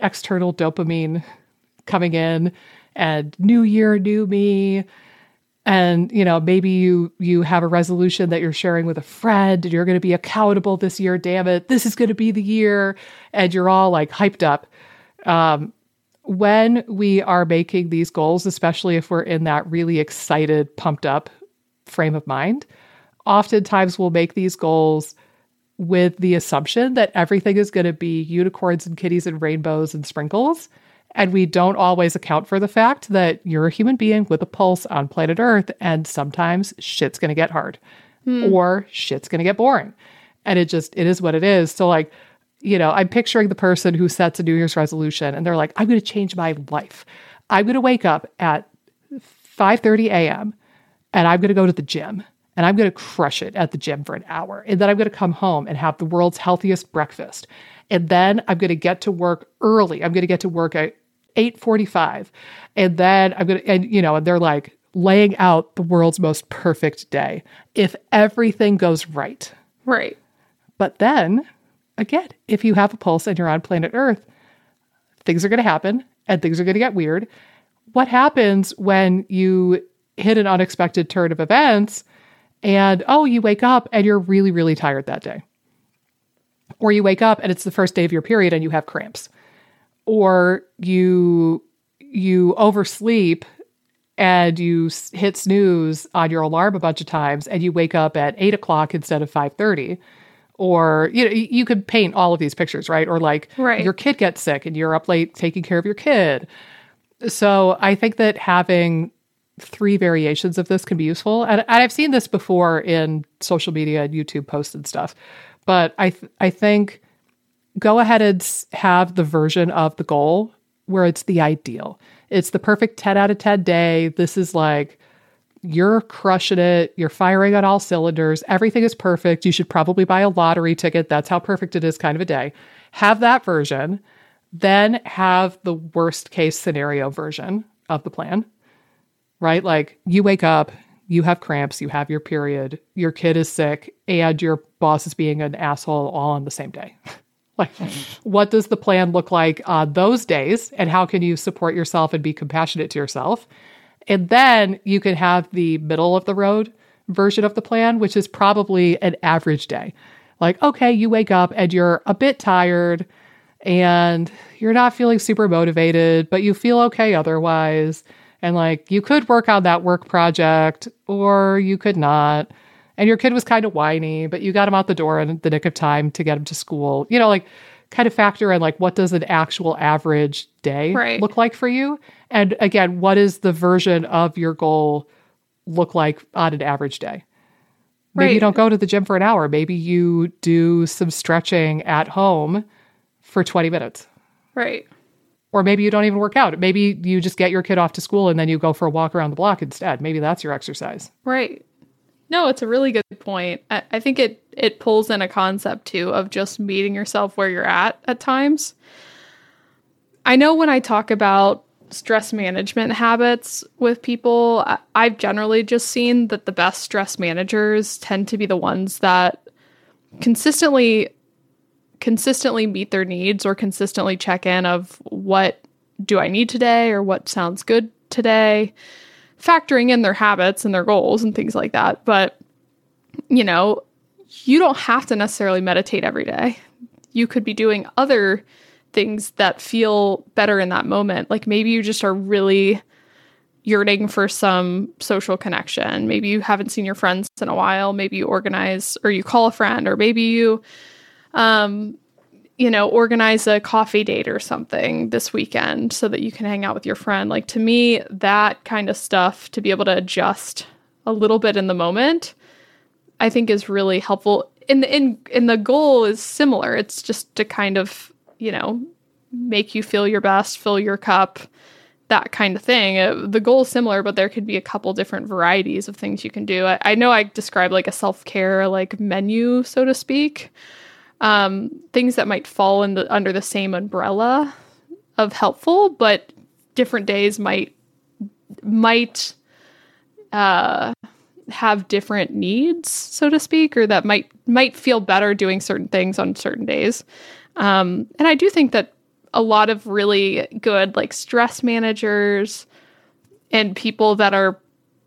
external dopamine coming in and new year, new me. And, you know, maybe you you have a resolution that you're sharing with a friend and you're going to be accountable this year. Damn it. This is going to be the year. And you're all like hyped up. Um, When we are making these goals, especially if we're in that really excited, pumped up frame of mind, oftentimes we'll make these goals with the assumption that everything is going to be unicorns and kitties and rainbows and sprinkles. And we don't always account for the fact that you're a human being with a pulse on planet Earth, and sometimes shit's going to get hard mm. or shit's going to get boring. And it just, it is what it is. So like, you know, I'm picturing the person who sets a New Year's resolution and they're like, I'm going to change my life. I'm going to wake up at five thirty a.m. and I'm going to go to the gym and I'm going to crush it at the gym for an hour. And then I'm going to come home and have the world's healthiest breakfast. And then I'm going to get to work early. I'm going to get to work at eight forty-five. And then I'm going to, and you know, and they're like laying out the world's most perfect day if everything goes right. Right. But then... Again, if you have a pulse and you're on planet Earth, things are going to happen and things are going to get weird. What happens when you hit an unexpected turn of events and oh, you wake up and you're really, really tired that day. Or you wake up and it's the first day of your period and you have cramps. Or you you oversleep and you hit snooze on your alarm a bunch of times and you wake up at eight o'clock instead of five thirty. Or, you know, you could paint all of these pictures, right? Or like right. your kid gets sick and you're up late taking care of your kid. So I think that having three variations of this can be useful. And, and I've seen this before in social media and YouTube posts and stuff. But I th- I think go ahead and have the version of the goal where it's the ideal. It's the perfect ten out of ten day. This is like, you're crushing it. You're firing on all cylinders. Everything is perfect. You should probably buy a lottery ticket. That's how perfect it is kind of a day. Have that version. Then have the worst case scenario version of the plan, right? Like you wake up, you have cramps, you have your period, your kid is sick, and your boss is being an asshole all on the same day. Like, what does the plan look like on those days? And how can you support yourself and be compassionate to yourself? And then you can have the middle of the road version of the plan, which is probably an average day. Like, okay, you wake up and you're a bit tired and you're not feeling super motivated, but you feel okay otherwise. And like, you could work on that work project or you could not. And your kid was kind of whiny, but you got him out the door in the nick of time to get him to school. You know, like, kind of factor in like, what does an actual average day right. look like for you? And again, what is the version of your goal look like on an average day? Maybe right. you don't go to the gym for an hour. Maybe you do some stretching at home for twenty minutes. Right. Or maybe you don't even work out. Maybe you just get your kid off to school and then you go for a walk around the block instead. Maybe that's your exercise. Right. No, it's a really good point. I, I think it, it pulls in a concept, too, of just meeting yourself where you're at at times. I know when I talk about stress management habits with people, I, I've generally just seen that the best stress managers tend to be the ones that consistently consistently meet their needs or consistently check in of what do I need today or what sounds good today, factoring in their habits and their goals and things like that. But, you know, you don't have to necessarily meditate every day. You could be doing other things that feel better in that moment. Like maybe you just are really yearning for some social connection. Maybe you haven't seen your friends in a while. Maybe you organize or you call a friend, or maybe you, um, you know, organize a coffee date or something this weekend so that you can hang out with your friend. Like, to me, that kind of stuff, to be able to adjust a little bit in the moment, I think is really helpful. And the, in, and the goal is similar. It's just to kind of, you know, make you feel your best, fill your cup, that kind of thing. Uh, the goal is similar, but there could be a couple different varieties of things you can do. I, I know I describe like a self-care like menu, so to speak. Um, things that might fall in the, under the same umbrella of helpful, but different days might might uh, have different needs, so to speak, or that might might feel better doing certain things on certain days. Um, and I do think that a lot of really good like stress managers and people that are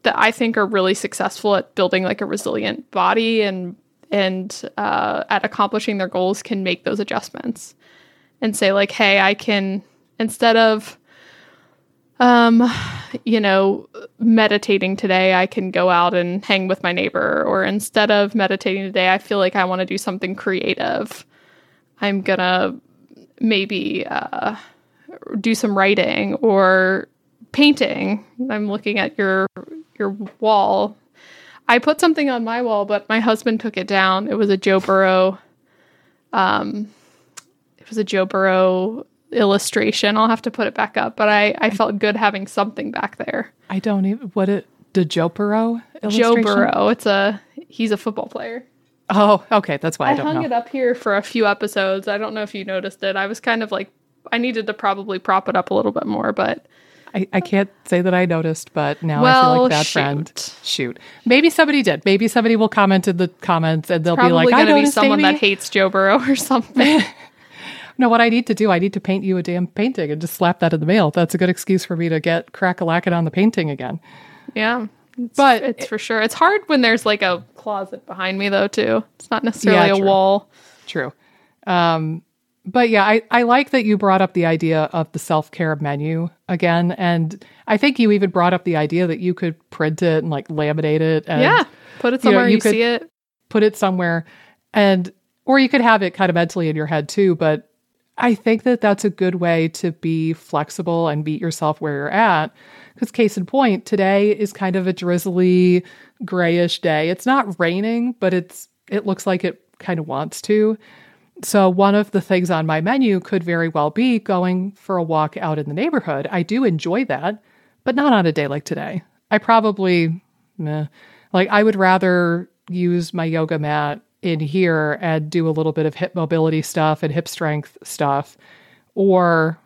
that I think are really successful at building like a resilient body and. and uh, at accomplishing their goals can make those adjustments and say like, hey, I can, instead of, um, you know, meditating today, I can go out and hang with my neighbor, or instead of meditating today, I feel like I want to do something creative. I'm going to maybe uh, do some writing or painting. I'm looking at your your wall. I put something on my wall, but my husband took it down. It was a Joe Burrow, um, it was a Joe Burrow illustration. I'll have to put it back up, but I, I felt good having something back there. I don't even, what it, the Joe Burrow illustration? Joe Burrow, it's a, he's a football player. Oh, okay, that's why I, I don't know. I hung it up here for a few episodes. I don't know if you noticed it. I was kind of like, I needed to probably prop it up a little bit more, but... I, I can't say that I noticed, but now well, I feel like that shoot. friend. Shoot. Maybe somebody did. Maybe somebody will comment in the comments and they'll probably be like, I noticed, be someone Amy. That hates Joe Burrow or something. No, what I need to do, I need to paint you a damn painting and just slap that in the mail. That's a good excuse for me to get crack-a-lackin' on the painting again. Yeah. It's, but it's it, for sure. It's hard when there's like a closet behind me though, too. It's not necessarily yeah, a wall. True. Um, but yeah, I, I like that you brought up the idea of the self-care menu again. And I think you even brought up the idea that you could print it and like laminate it. And, yeah. Put it somewhere you, know, you, you see it. Put it somewhere. And, or you could have it kind of mentally in your head too. But I think that that's a good way to be flexible and meet yourself where you're at. Because case in point, today is kind of a drizzly, grayish day. It's not raining, but it's it looks like it kind of wants to. So one of the things on my menu could very well be going for a walk out in the neighborhood. I do enjoy that, but not on a day like today. I probably, meh, like I would rather use my yoga mat in here and do a little bit of hip mobility stuff and hip strength stuff, or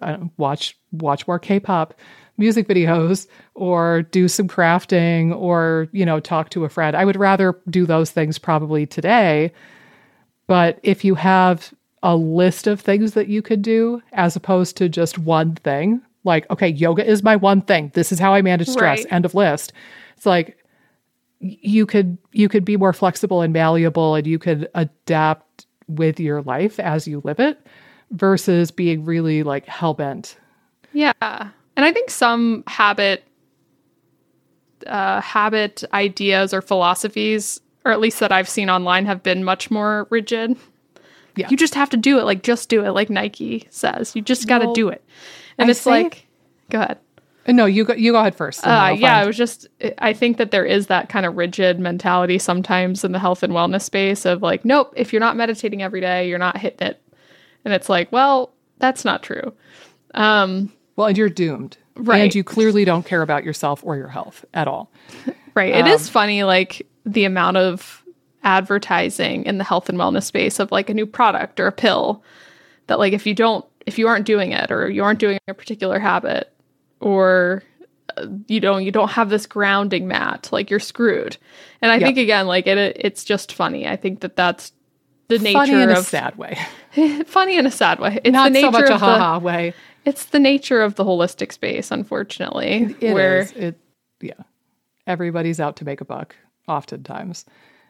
I don't know, watch watch more K-pop music videos, or do some crafting, or you know, talk to a friend. I would rather do those things probably today. But if you have a list of things that you could do as opposed to just one thing, like, okay, yoga is my one thing. This is how I manage stress. Right. End of list. It's like you could you could be more flexible and malleable, and you could adapt with your life as you live it versus being really like hell-bent. Yeah. And I think some habit uh, habit ideas or philosophies, or at least that I've seen online, have been much more rigid. Yeah. You just have to do it. Like, just do it. Like Nike says, you just got to well, do it. And I it's think, like, go ahead. No, you go, you go ahead first. Uh, yeah, it was just, I think that there is that kind of rigid mentality sometimes in the health and wellness space of like, nope, if you're not meditating every day, you're not hitting it. And it's like, well, that's not true. Um, well, and you're doomed. Right. And you clearly don't care about yourself or your health at all. Right. It um, is funny, like, the amount of advertising in the health and wellness space of like a new product or a pill that like, if you don't, if you aren't doing it, or you aren't doing a particular habit, or uh, you don't, you don't have this grounding mat, like you're screwed. And I yep. think again, like it, it's just funny. I think that that's the nature funny in of a sad way, funny in a sad way. It's not the nature so much a haha way. It's the nature of the holistic space, unfortunately, it where is. It, yeah, everybody's out to make a buck. Oftentimes.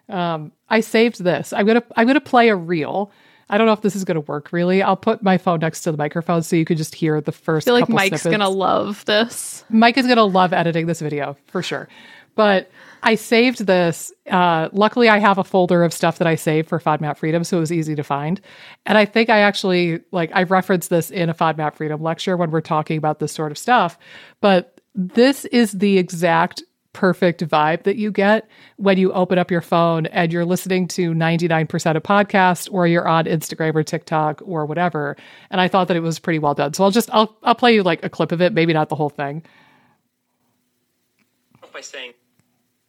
Um, I saved this. I'm going to, I'm going to play a reel. I don't know if this is going to work really. I'll put my phone next to the microphone so you can just hear the first couple snippets. I feel like Mike's going to love this. Mike is going to love editing this video for sure. But I saved this. Uh, luckily I have a folder of stuff that I saved for FODMAP Freedom, so it was easy to find. And I think I actually, like, I referenced this in a FODMAP Freedom lecture when we're talking about this sort of stuff, but this is the exact perfect vibe that you get when you open up your phone and you're listening to ninety-nine percent of podcasts, or you're on Instagram or TikTok or whatever. And I thought that it was pretty well done. So I'll just, I'll, I'll play you like a clip of it, maybe not the whole thing. By saying,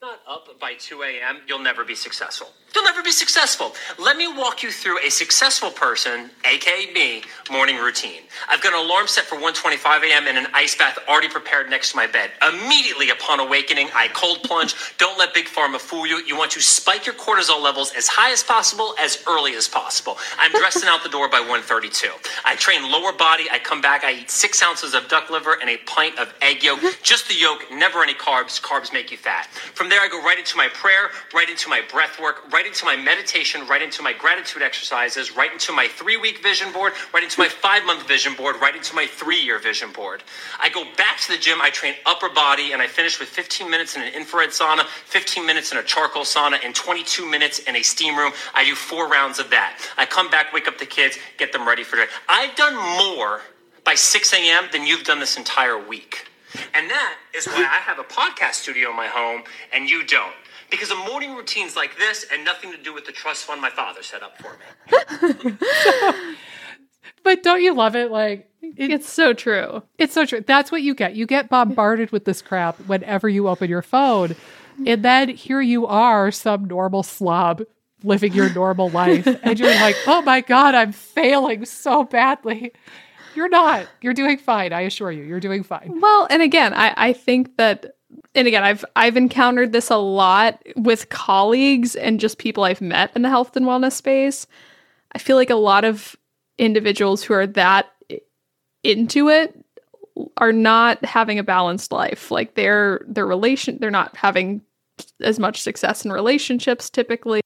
not up by two a.m., you'll never be successful. You'll never be successful. Let me walk you through a successful person, a k a me, morning routine. I've got an alarm set for one twenty-five a.m. and an ice bath already prepared next to my bed. Immediately upon awakening, I cold plunge. Don't let Big Pharma fool you. You want to spike your cortisol levels as high as possible, as early as possible. I'm dressed and out the door by one thirty-two. I train lower body. I come back. I eat six ounces of duck liver and a pint of egg yolk. Just the yolk, never any carbs. Carbs make you fat. From there, I go right into my prayer, right into my breath work, right right into my meditation, right into my gratitude exercises, right into my three-week vision board, right into my five-month vision board, right into my three-year vision board. I go back to the gym, I train upper body, and I finish with fifteen minutes in an infrared sauna, fifteen minutes in a charcoal sauna, and twenty-two minutes in a steam room. I do four rounds of that. I come back, wake up the kids, get them ready for dinner. I've done more by six a.m. than you've done this entire week. And that is why I have a podcast studio in my home, and you don't. Because a morning routine's like this and nothing to do with the trust fund my father set up for me. so, but don't you love it? Like it, It's so true. It's so true. That's what you get. You get bombarded with this crap whenever you open your phone. And then here you are, some normal slob living your normal life. And you're like, oh my God, I'm failing so badly. You're not. You're doing fine. I assure you, you're doing fine. Well, and again, I, I think that... And again, I've I've encountered this a lot with colleagues and just people I've met in the health and wellness space. I feel like a lot of individuals who are that into it are not having a balanced life. Like their their relation, they're not having as much success in relationships typically.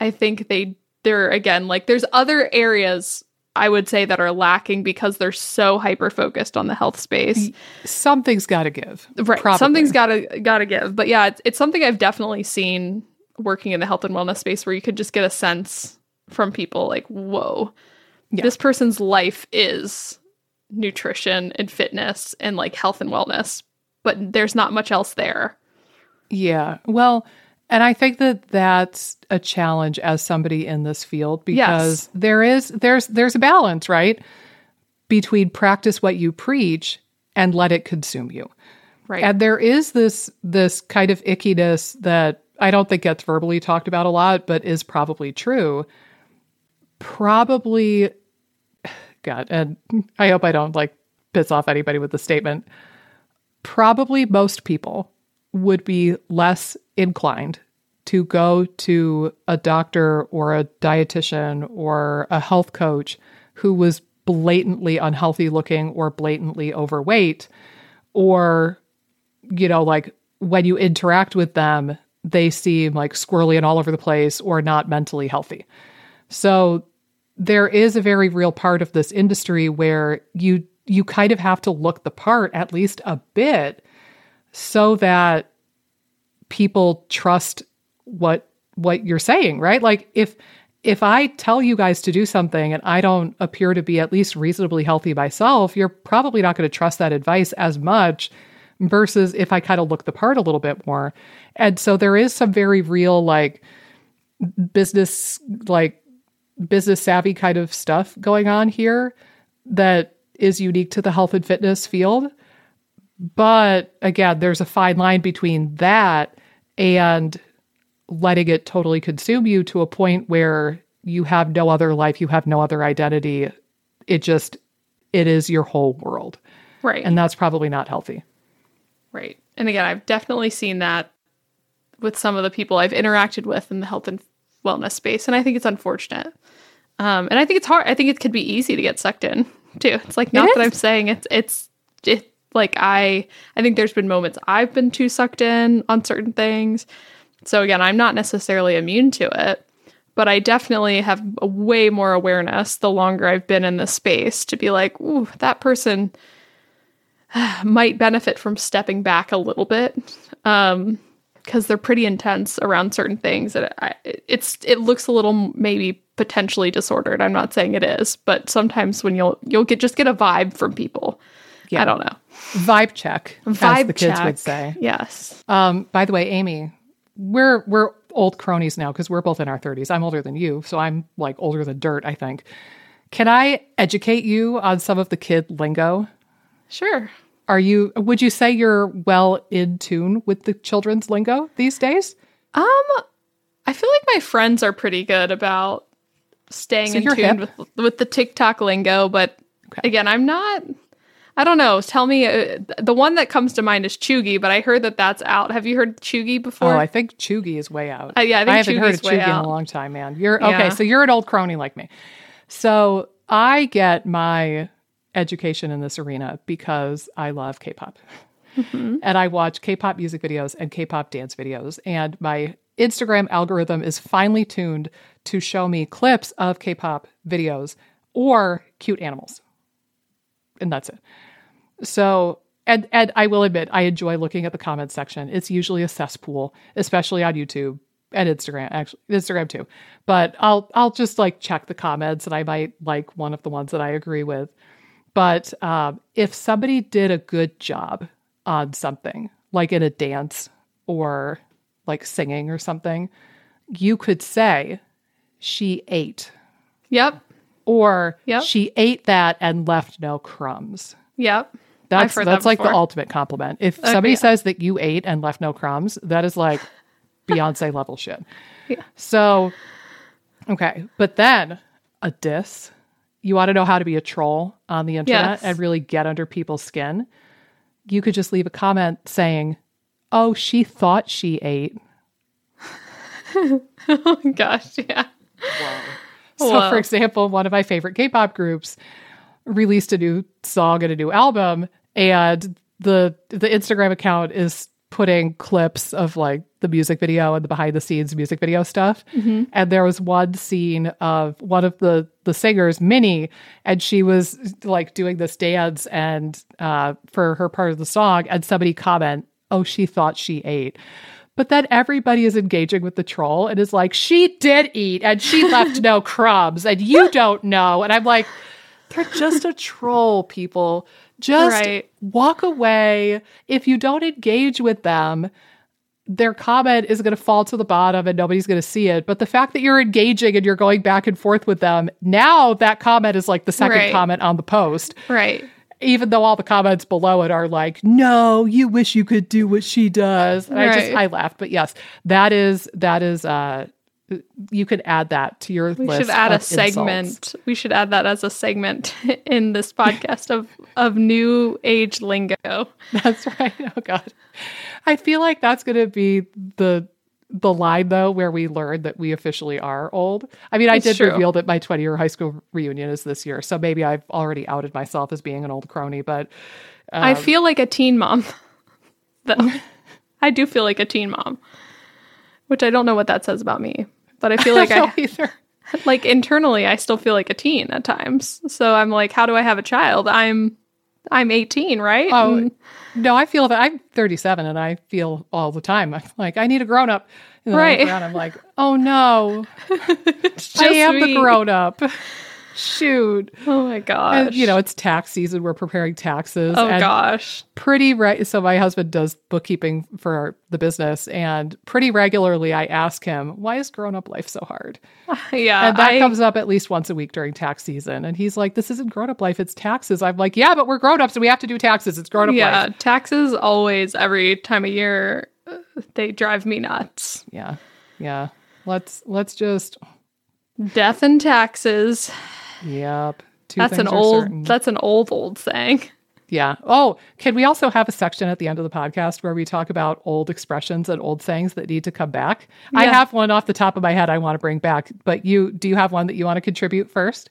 I think they they're again, like there's other areas I would say that are lacking because they're so hyper focused on the health space. Something's got to give, right? Probably. Something's got to got to give. But yeah, it's, it's something I've definitely seen working in the health and wellness space, where you could just get a sense from people like, whoa, yeah. This person's life is nutrition and fitness and like health and wellness, but there's not much else there. Yeah. Well, and I think that that's a challenge as somebody in this field, because yes. there is, there's, there's a balance, right? Between practice what you preach and let it consume you. Right. And there is this, this kind of ickiness that I don't think gets verbally talked about a lot, but is probably true. Probably, God, and I hope I don't like piss off anybody with the statement. Probably most people would be less inclined to go to a doctor or a dietitian or a health coach who was blatantly unhealthy looking or blatantly overweight, or, you know, like when you interact with them, they seem like squirrely and all over the place or not mentally healthy. So there is a very real part of this industry where you you kind of have to look the part at least a bit, so that people trust what what you're saying, right? Like if if I tell you guys to do something and I don't appear to be at least reasonably healthy myself, you're probably not going to trust that advice as much, versus if I kind of look the part a little bit more. And so there is some very real like business like business savvy kind of stuff going on here that is unique to the health and fitness field. But again, there's a fine line between that and letting it totally consume you to a point where you have no other life, you have no other identity. It just, it is your whole world. Right. And that's probably not healthy. Right. And again, I've definitely seen that with some of the people I've interacted with in the health and wellness space. And I think it's unfortunate. Um, and I think it's hard. I think it could be easy to get sucked in too. It's like, not it that I'm saying it's, it's, it's, Like I, I think there's been moments I've been too sucked in on certain things. So again, I'm not necessarily immune to it, but I definitely have a way more awareness the longer I've been in this space to be like, ooh, that person might benefit from stepping back a little bit, um, because they're pretty intense around certain things that I, it's it looks a little maybe potentially disordered. I'm not saying it is, but sometimes when you'll you'll get just get a vibe from people. Yeah. I don't know. Vibe check, vibe as the kids check. Would say. Yes. Um, by the way, Amy, we're we're old cronies now because we're both in our thirties. I'm older than you, so I'm like older than dirt, I think. Can I educate you on some of the kid lingo? Sure. Are you? Would you say you're well in tune with the children's lingo these days? Um, I feel like my friends are pretty good about staying so in tune with, with the TikTok lingo, but okay. Again, I'm not. I don't know. Tell me, uh, the one that comes to mind is chuggy, but I heard that that's out. Have you heard chuggy before? Oh, I think chuggy is way out. Uh, yeah, I, think I haven't heard of chuggy out. In a long time, man. You're yeah. Okay, so you're an old crony like me. So I get my education in this arena because I love K-pop. Mm-hmm. And I watch K-pop music videos and K-pop dance videos. And my Instagram algorithm is finely tuned to show me clips of K-pop videos or cute animals. And that's it. So, and, and I will admit, I enjoy looking at the comments section. It's usually a cesspool, especially on YouTube and Instagram, actually Instagram too. But I'll, I'll just like check the comments and I might like one of the ones that I agree with. But um, if somebody did a good job on something, like in a dance or like singing or something, you could say she ate. Yep. Or yep. She ate that and left no crumbs. Yep. That's that's that like the ultimate compliment. If okay, somebody yeah. says that you ate and left no crumbs, that is like Beyonce level shit. Yeah. So, okay. But then a diss. You want to know how to be a troll on the internet yes. and really get under people's skin. You could just leave a comment saying, oh, she thought she ate. Oh, gosh. Yeah. Wow. So, for example, one of my favorite K-pop groups, released a new song and a new album, and the the Instagram account is putting clips of like the music video and the behind the scenes music video stuff. Mm-hmm. And there was one scene of one of the the singers, Minnie, and she was like doing this dance and uh for her part of the song, and somebody comment, oh, she thought she ate. But then everybody is engaging with the troll and is like, she did eat and she left no crumbs and you don't know. And I'm like, they're just a troll, people. Just right. walk away. If you don't engage with them, their comment is going to fall to the bottom and nobody's going to see it. But the fact that you're engaging and you're going back and forth with them, now that comment is like the second right. comment on the post. Right. Even though all the comments below it are like, no, you wish you could do what she does. And right. I just, I laughed. But yes, that is, that is, uh, you could add that to your we list. We should add a segment. Insults. We should add that as a segment in this podcast of, of new age lingo. That's right. Oh God. I feel like that's going to be the, the line though, where we learn that we officially are old. I mean, I it's did true. reveal that my twenty year high school reunion is this year. So maybe I've already outed myself as being an old crony, but um, I feel like a teen mom though. I do feel like a teen mom, which I don't know what that says about me. But I feel like I, don't I either. like internally, I still feel like a teen at times. So I'm like, how do I have a child? I'm, I'm eighteen, right? Oh, and, no, I feel that I'm thirty-seven and I feel all the time. I'm like, I need a grown up. And then right. I look around, I'm like, oh no, I am me. the grown up. Shoot. Oh my gosh. And, you know, it's tax season. We're preparing taxes. Oh and gosh. Pretty right. So my husband does bookkeeping for our, the business, and pretty regularly I ask him, why is grown up life so hard? Uh, yeah. And that I, comes up at least once a week during tax season. And he's like, this isn't grown up life. It's taxes. I'm like, yeah, but we're grown ups and we have to do taxes. It's grown up yeah, life. Yeah. Taxes always, every time of year, they drive me nuts. Yeah. Yeah. Let's, let's just. Death and taxes. Yep. Two that's an old, certain. that's an old, old saying. Yeah. Oh, can we also have a section at the end of the podcast where we talk about old expressions and old sayings that need to come back? Yeah. I have one off the top of my head I want to bring back, but you, do you have one that you want to contribute first?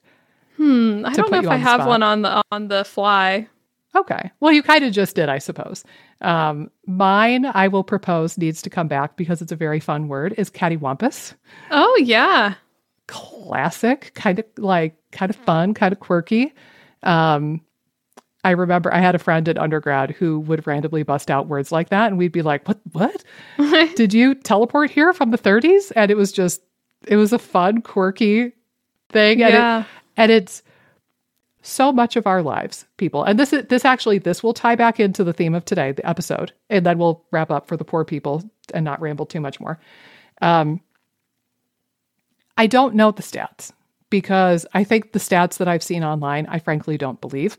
Hmm. I don't know if I have one on the, on the fly. Okay. Well, you kind of just did, I suppose. Um, mine, I will propose, needs to come back because it's a very fun word, is cattywampus. Oh yeah. Classic, kind of like kind of fun, kind of quirky. Um, I remember I had a friend in undergrad who would randomly bust out words like that, and we'd be like, "What? What? Did you teleport here from the thirties?" And it was just, it was a fun, quirky thing, and, yeah. it, and it's so much of our lives, people. And this is this actually this will tie back into the theme of today, the episode, and then we'll wrap up for the poor people and not ramble too much more. Um, I don't know the stats because I think the stats that I've seen online, I frankly don't believe.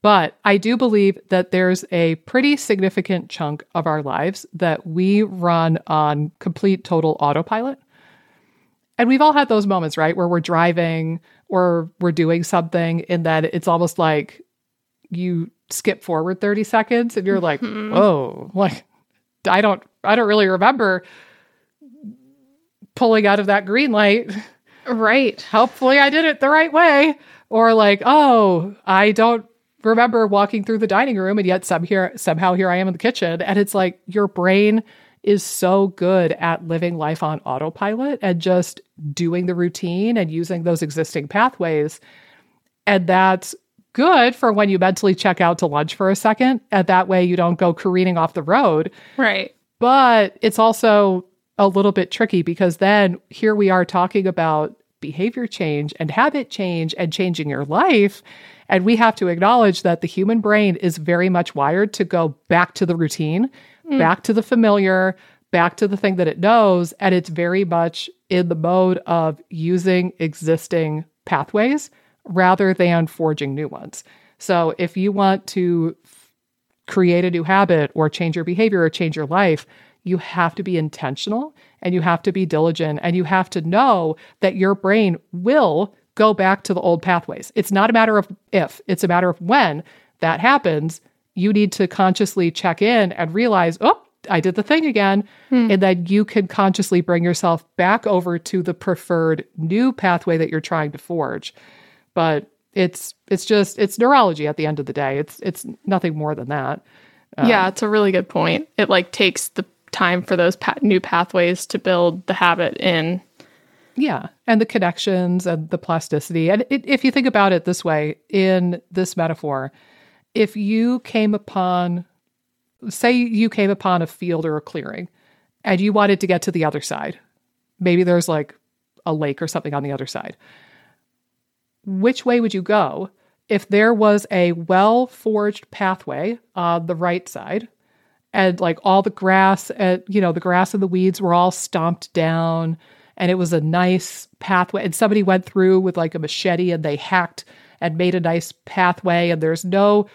But I do believe that there's a pretty significant chunk of our lives that we run on complete total autopilot. And we've all had those moments, right, where we're driving or we're doing something and that it's almost like you skip forward thirty seconds and you're like, mm-hmm. whoa, like I don't I don't really remember pulling out of that green light. Right. Hopefully I did it the right way. Or like, oh, I don't remember walking through the dining room and yet some here, somehow here I am in the kitchen. And it's like your brain is so good at living life on autopilot and just doing the routine and using those existing pathways. And that's good for when you mentally check out to lunch for a second. And that way you don't go careening off the road. Right. But it's also a little bit tricky because then here we are talking about behavior change and habit change and changing your life. And we have to acknowledge that the human brain is very much wired to go back to the routine, mm. back to the familiar, back to the thing that it knows. And it's very much in the mode of using existing pathways rather than forging new ones. So if you want to f- create a new habit or change your behavior or change your life, you have to be intentional and you have to be diligent and you have to know that your brain will go back to the old pathways. It's not a matter of if, it's a matter of when that happens. You need to consciously check in and realize, oh, I did the thing again. Hmm. And then you can consciously bring yourself back over to the preferred new pathway that you're trying to forge. But It's it's just it's neurology at the end of the day. It's it's nothing more than that. Um, yeah, it's a really good point. It like takes the time for those pa- new pathways to build the habit in. Yeah, and the connections and the plasticity. And it, if you think about it this way, in this metaphor, if you came upon, say you came upon a field or a clearing, and you wanted to get to the other side, maybe there's like a lake or something on the other side. Which way would you go if there was a well-forged pathway on the right side and like all the grass and, you know, the grass and the weeds were all stomped down and it was a nice pathway and somebody went through with like a machete and they hacked and made a nice pathway and there's no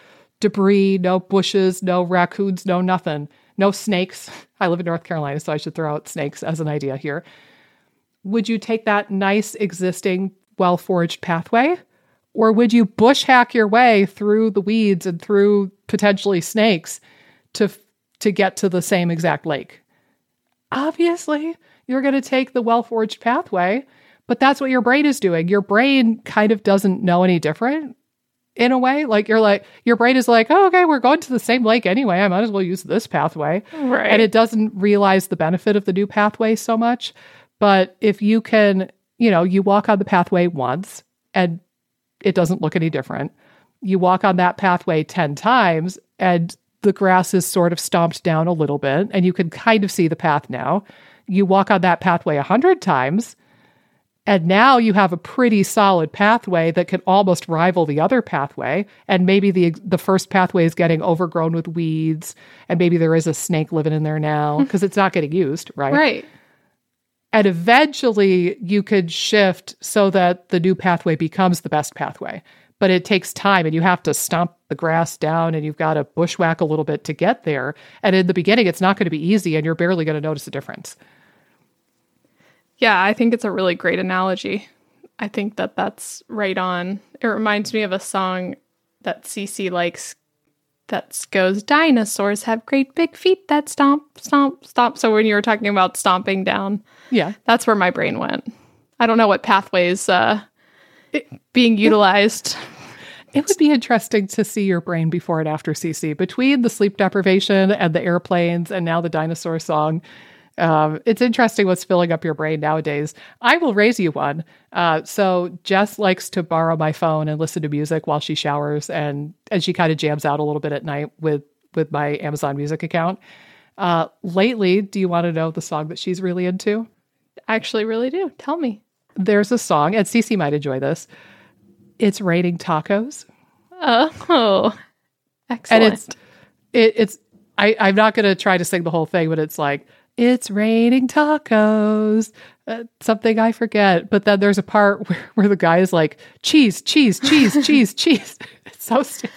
debris, no bushes, no raccoons, no nothing, no snakes. I live in North Carolina, so I should throw out snakes as an idea here. Would you take that nice existing well-forged pathway, or would you bush hack your way through the weeds and through potentially snakes to to get to the same exact lake? Obviously, you're going to take the well-forged pathway, but that's what your brain is doing. Your brain kind of doesn't know any different in a way. Like you're like your brain is like, oh, okay, we're going to the same lake anyway. I might as well use this pathway, right? And it doesn't realize the benefit of the new pathway so much. But if you can. You know, you walk on the pathway once and it doesn't look any different. You walk on that pathway ten times and the grass is sort of stomped down a little bit and you can kind of see the path now. You walk on that pathway one hundred times and now you have a pretty solid pathway that can almost rival the other pathway. And maybe the the first pathway is getting overgrown with weeds and maybe there is a snake living in there now because it's not getting used, right? Right. And eventually you could shift so that the new pathway becomes the best pathway. But it takes time and you have to stomp the grass down and you've got to bushwhack a little bit to get there. And in the beginning, it's not going to be easy and you're barely going to notice a difference. Yeah, I think it's a really great analogy. I think that that's right on. It reminds me of a song that Cece likes that goes, dinosaurs have great big feet that stomp, stomp, stomp. So when you were talking about stomping down, yeah, that's where my brain went. I don't know what pathways uh, it, being utilized. It, it would be interesting to see your brain before and after C C. Between the sleep deprivation and the airplanes and now the dinosaur song, um, it's interesting what's filling up your brain nowadays. I will raise you one. Uh, so Jess likes to borrow my phone and listen to music while she showers, and, and she kind of jams out a little bit at night with, with my Amazon Music account. Uh, lately, do you want to know the song that she's really into? I actually really do. Tell me. There's a song, and Cece might enjoy this. It's Raining Tacos. Oh, excellent. And it's, it, it's I, I'm not going to try to sing the whole thing, but it's like, it's raining tacos, uh, something I forget. But then there's a part where, where the guy is like, cheese, cheese, cheese, cheese, cheese. It's so stupid.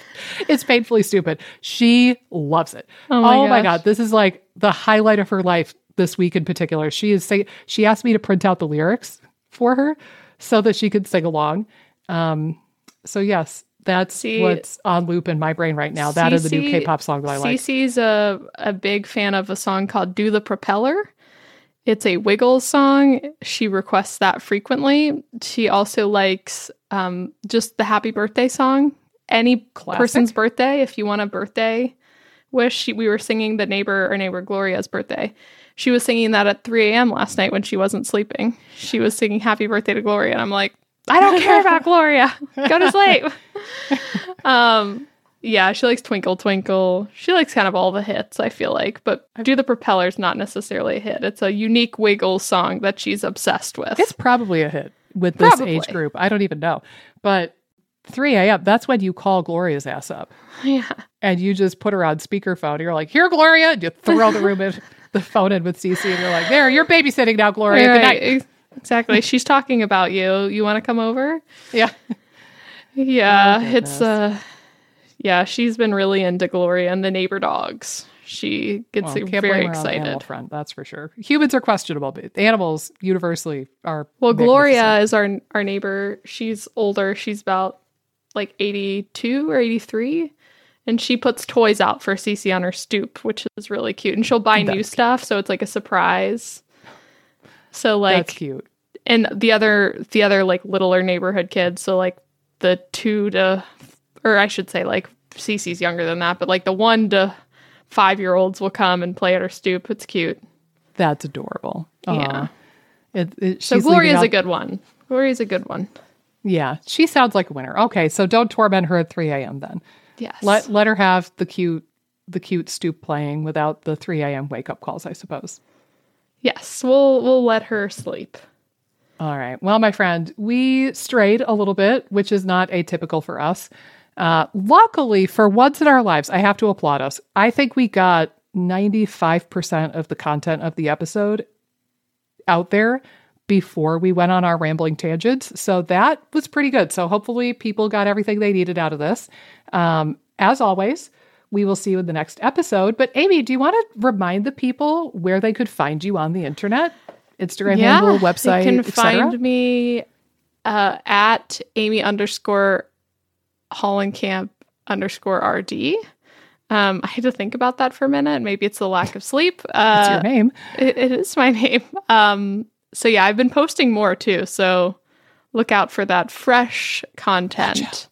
It's painfully stupid. She loves it. Oh, my, oh my God. This is like the highlight of her life this week in particular. She is sing- She asked me to print out the lyrics for her so that she could sing along. Um, so, yes. That's See, what's on loop in my brain right now. That Cece, is the new K-pop song that I like. Cece's a, a big fan of a song called Do the Propeller. It's a Wiggles song. She requests that frequently. She also likes um, just the Happy Birthday song. Any Classic. Person's birthday, if you want a birthday wish. She, we were singing the neighbor, our neighbor Gloria's birthday. She was singing that at three a.m. last night when she wasn't sleeping. She was singing Happy Birthday to Gloria, and I'm like, I don't care about Gloria. Go to sleep. um, yeah, she likes Twinkle Twinkle. She likes kind of all the hits, I feel like. But Do the Propeller's not necessarily a hit. It's a unique Wiggles song that she's obsessed with. It's probably a hit with this probably. Age group. I don't even know. But three a.m., that's when you call Gloria's ass up. Yeah. And you just put her on speakerphone. And you're like, here, Gloria. And you throw the room in, the phone in with Cece. And you're like, there, you're babysitting now, Gloria. Right, right. Good night. Exactly. She's talking about you. You want to come over? Yeah. Yeah. Oh, it's, uh, yeah, she's been really into Gloria and the neighbor dogs. She gets well, very excited. On the animal front, that's for sure. Humans are questionable, but animals universally are. Well, Gloria is our, our neighbor. She's older. She's about like eighty-two or eighty-three. And she puts toys out for Cece on her stoop, which is really cute. And she'll buy that's new stuff. So it's like a surprise. So like, that's cute. And the other, the other like littler neighborhood kids. So like the two to, or I should say like Cece's younger than that, but like the one to five-year-olds will come and play at her stoop. It's cute. That's adorable. Yeah. Uh, it, it, so Gloria's out- a good one. Gloria's a good one. Yeah. She sounds like a winner. Okay. So don't torment her at three a.m. then. Yes. Let let her have the cute the cute stoop playing without the three a.m. wake-up calls, I suppose. Yes. We'll we'll let her sleep. All right. Well, my friend, we strayed a little bit, which is not atypical for us. Uh, luckily, for once in our lives, I have to applaud us. I think we got ninety-five percent of the content of the episode out there before we went on our rambling tangents. So that was pretty good. So hopefully people got everything they needed out of this. Um, as always, we will see you in the next episode. But Amy, do you want to remind the people where they could find you on the internet? Instagram yeah, handle, website, you can find me uh, at Amy underscore Hollenkamp underscore R D. Um, I had to think about that for a minute. Maybe it's the lack of sleep. Uh, it's your name. It, it is my name. Um, so yeah, I've been posting more too. So look out for that fresh content. Gotcha.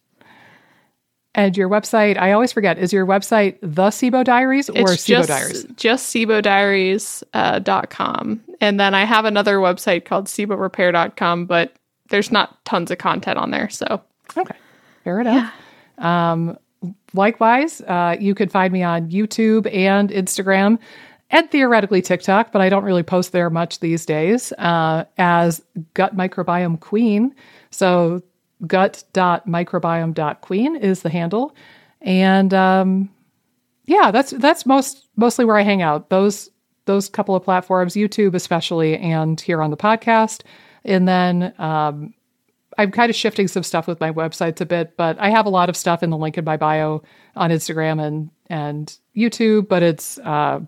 And your website, I always forget, is your website the SIBO Diaries or it's SIBO just, Diaries? Just SIBO Diaries dot com. Uh, and then I have another website called SIBO Repair dot com, but there's not tons of content on there. So, okay. Fair enough. Yeah. Um, likewise, uh, you can find me on YouTube and Instagram and theoretically TikTok, but I don't really post there much these days uh, as Gut Microbiome Queen. So, gut dot microbiome dot queen is the handle. And um, yeah, that's that's most mostly where I hang out. Those those couple of platforms, YouTube especially, and here on the podcast. And then um, I'm kind of shifting some stuff with my websites a bit, but I have a lot of stuff in the link in my bio on Instagram and, and YouTube, but it's uh,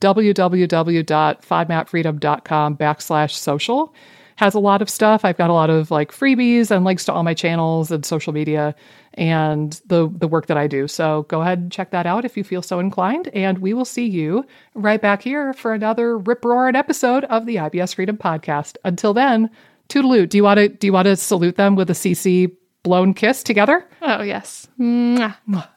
www.fodmapfreedom.com backslash social. Has a lot of stuff. I've got a lot of like freebies and links to all my channels and social media and the the work that I do. So go ahead and check that out if you feel so inclined. And we will see you right back here for another rip-roaring episode of the I B S Freedom Podcast. Until then, toodaloo. Do you want to do you want to salute them with a C C blown kiss together? Oh yes. Mwah. Mwah.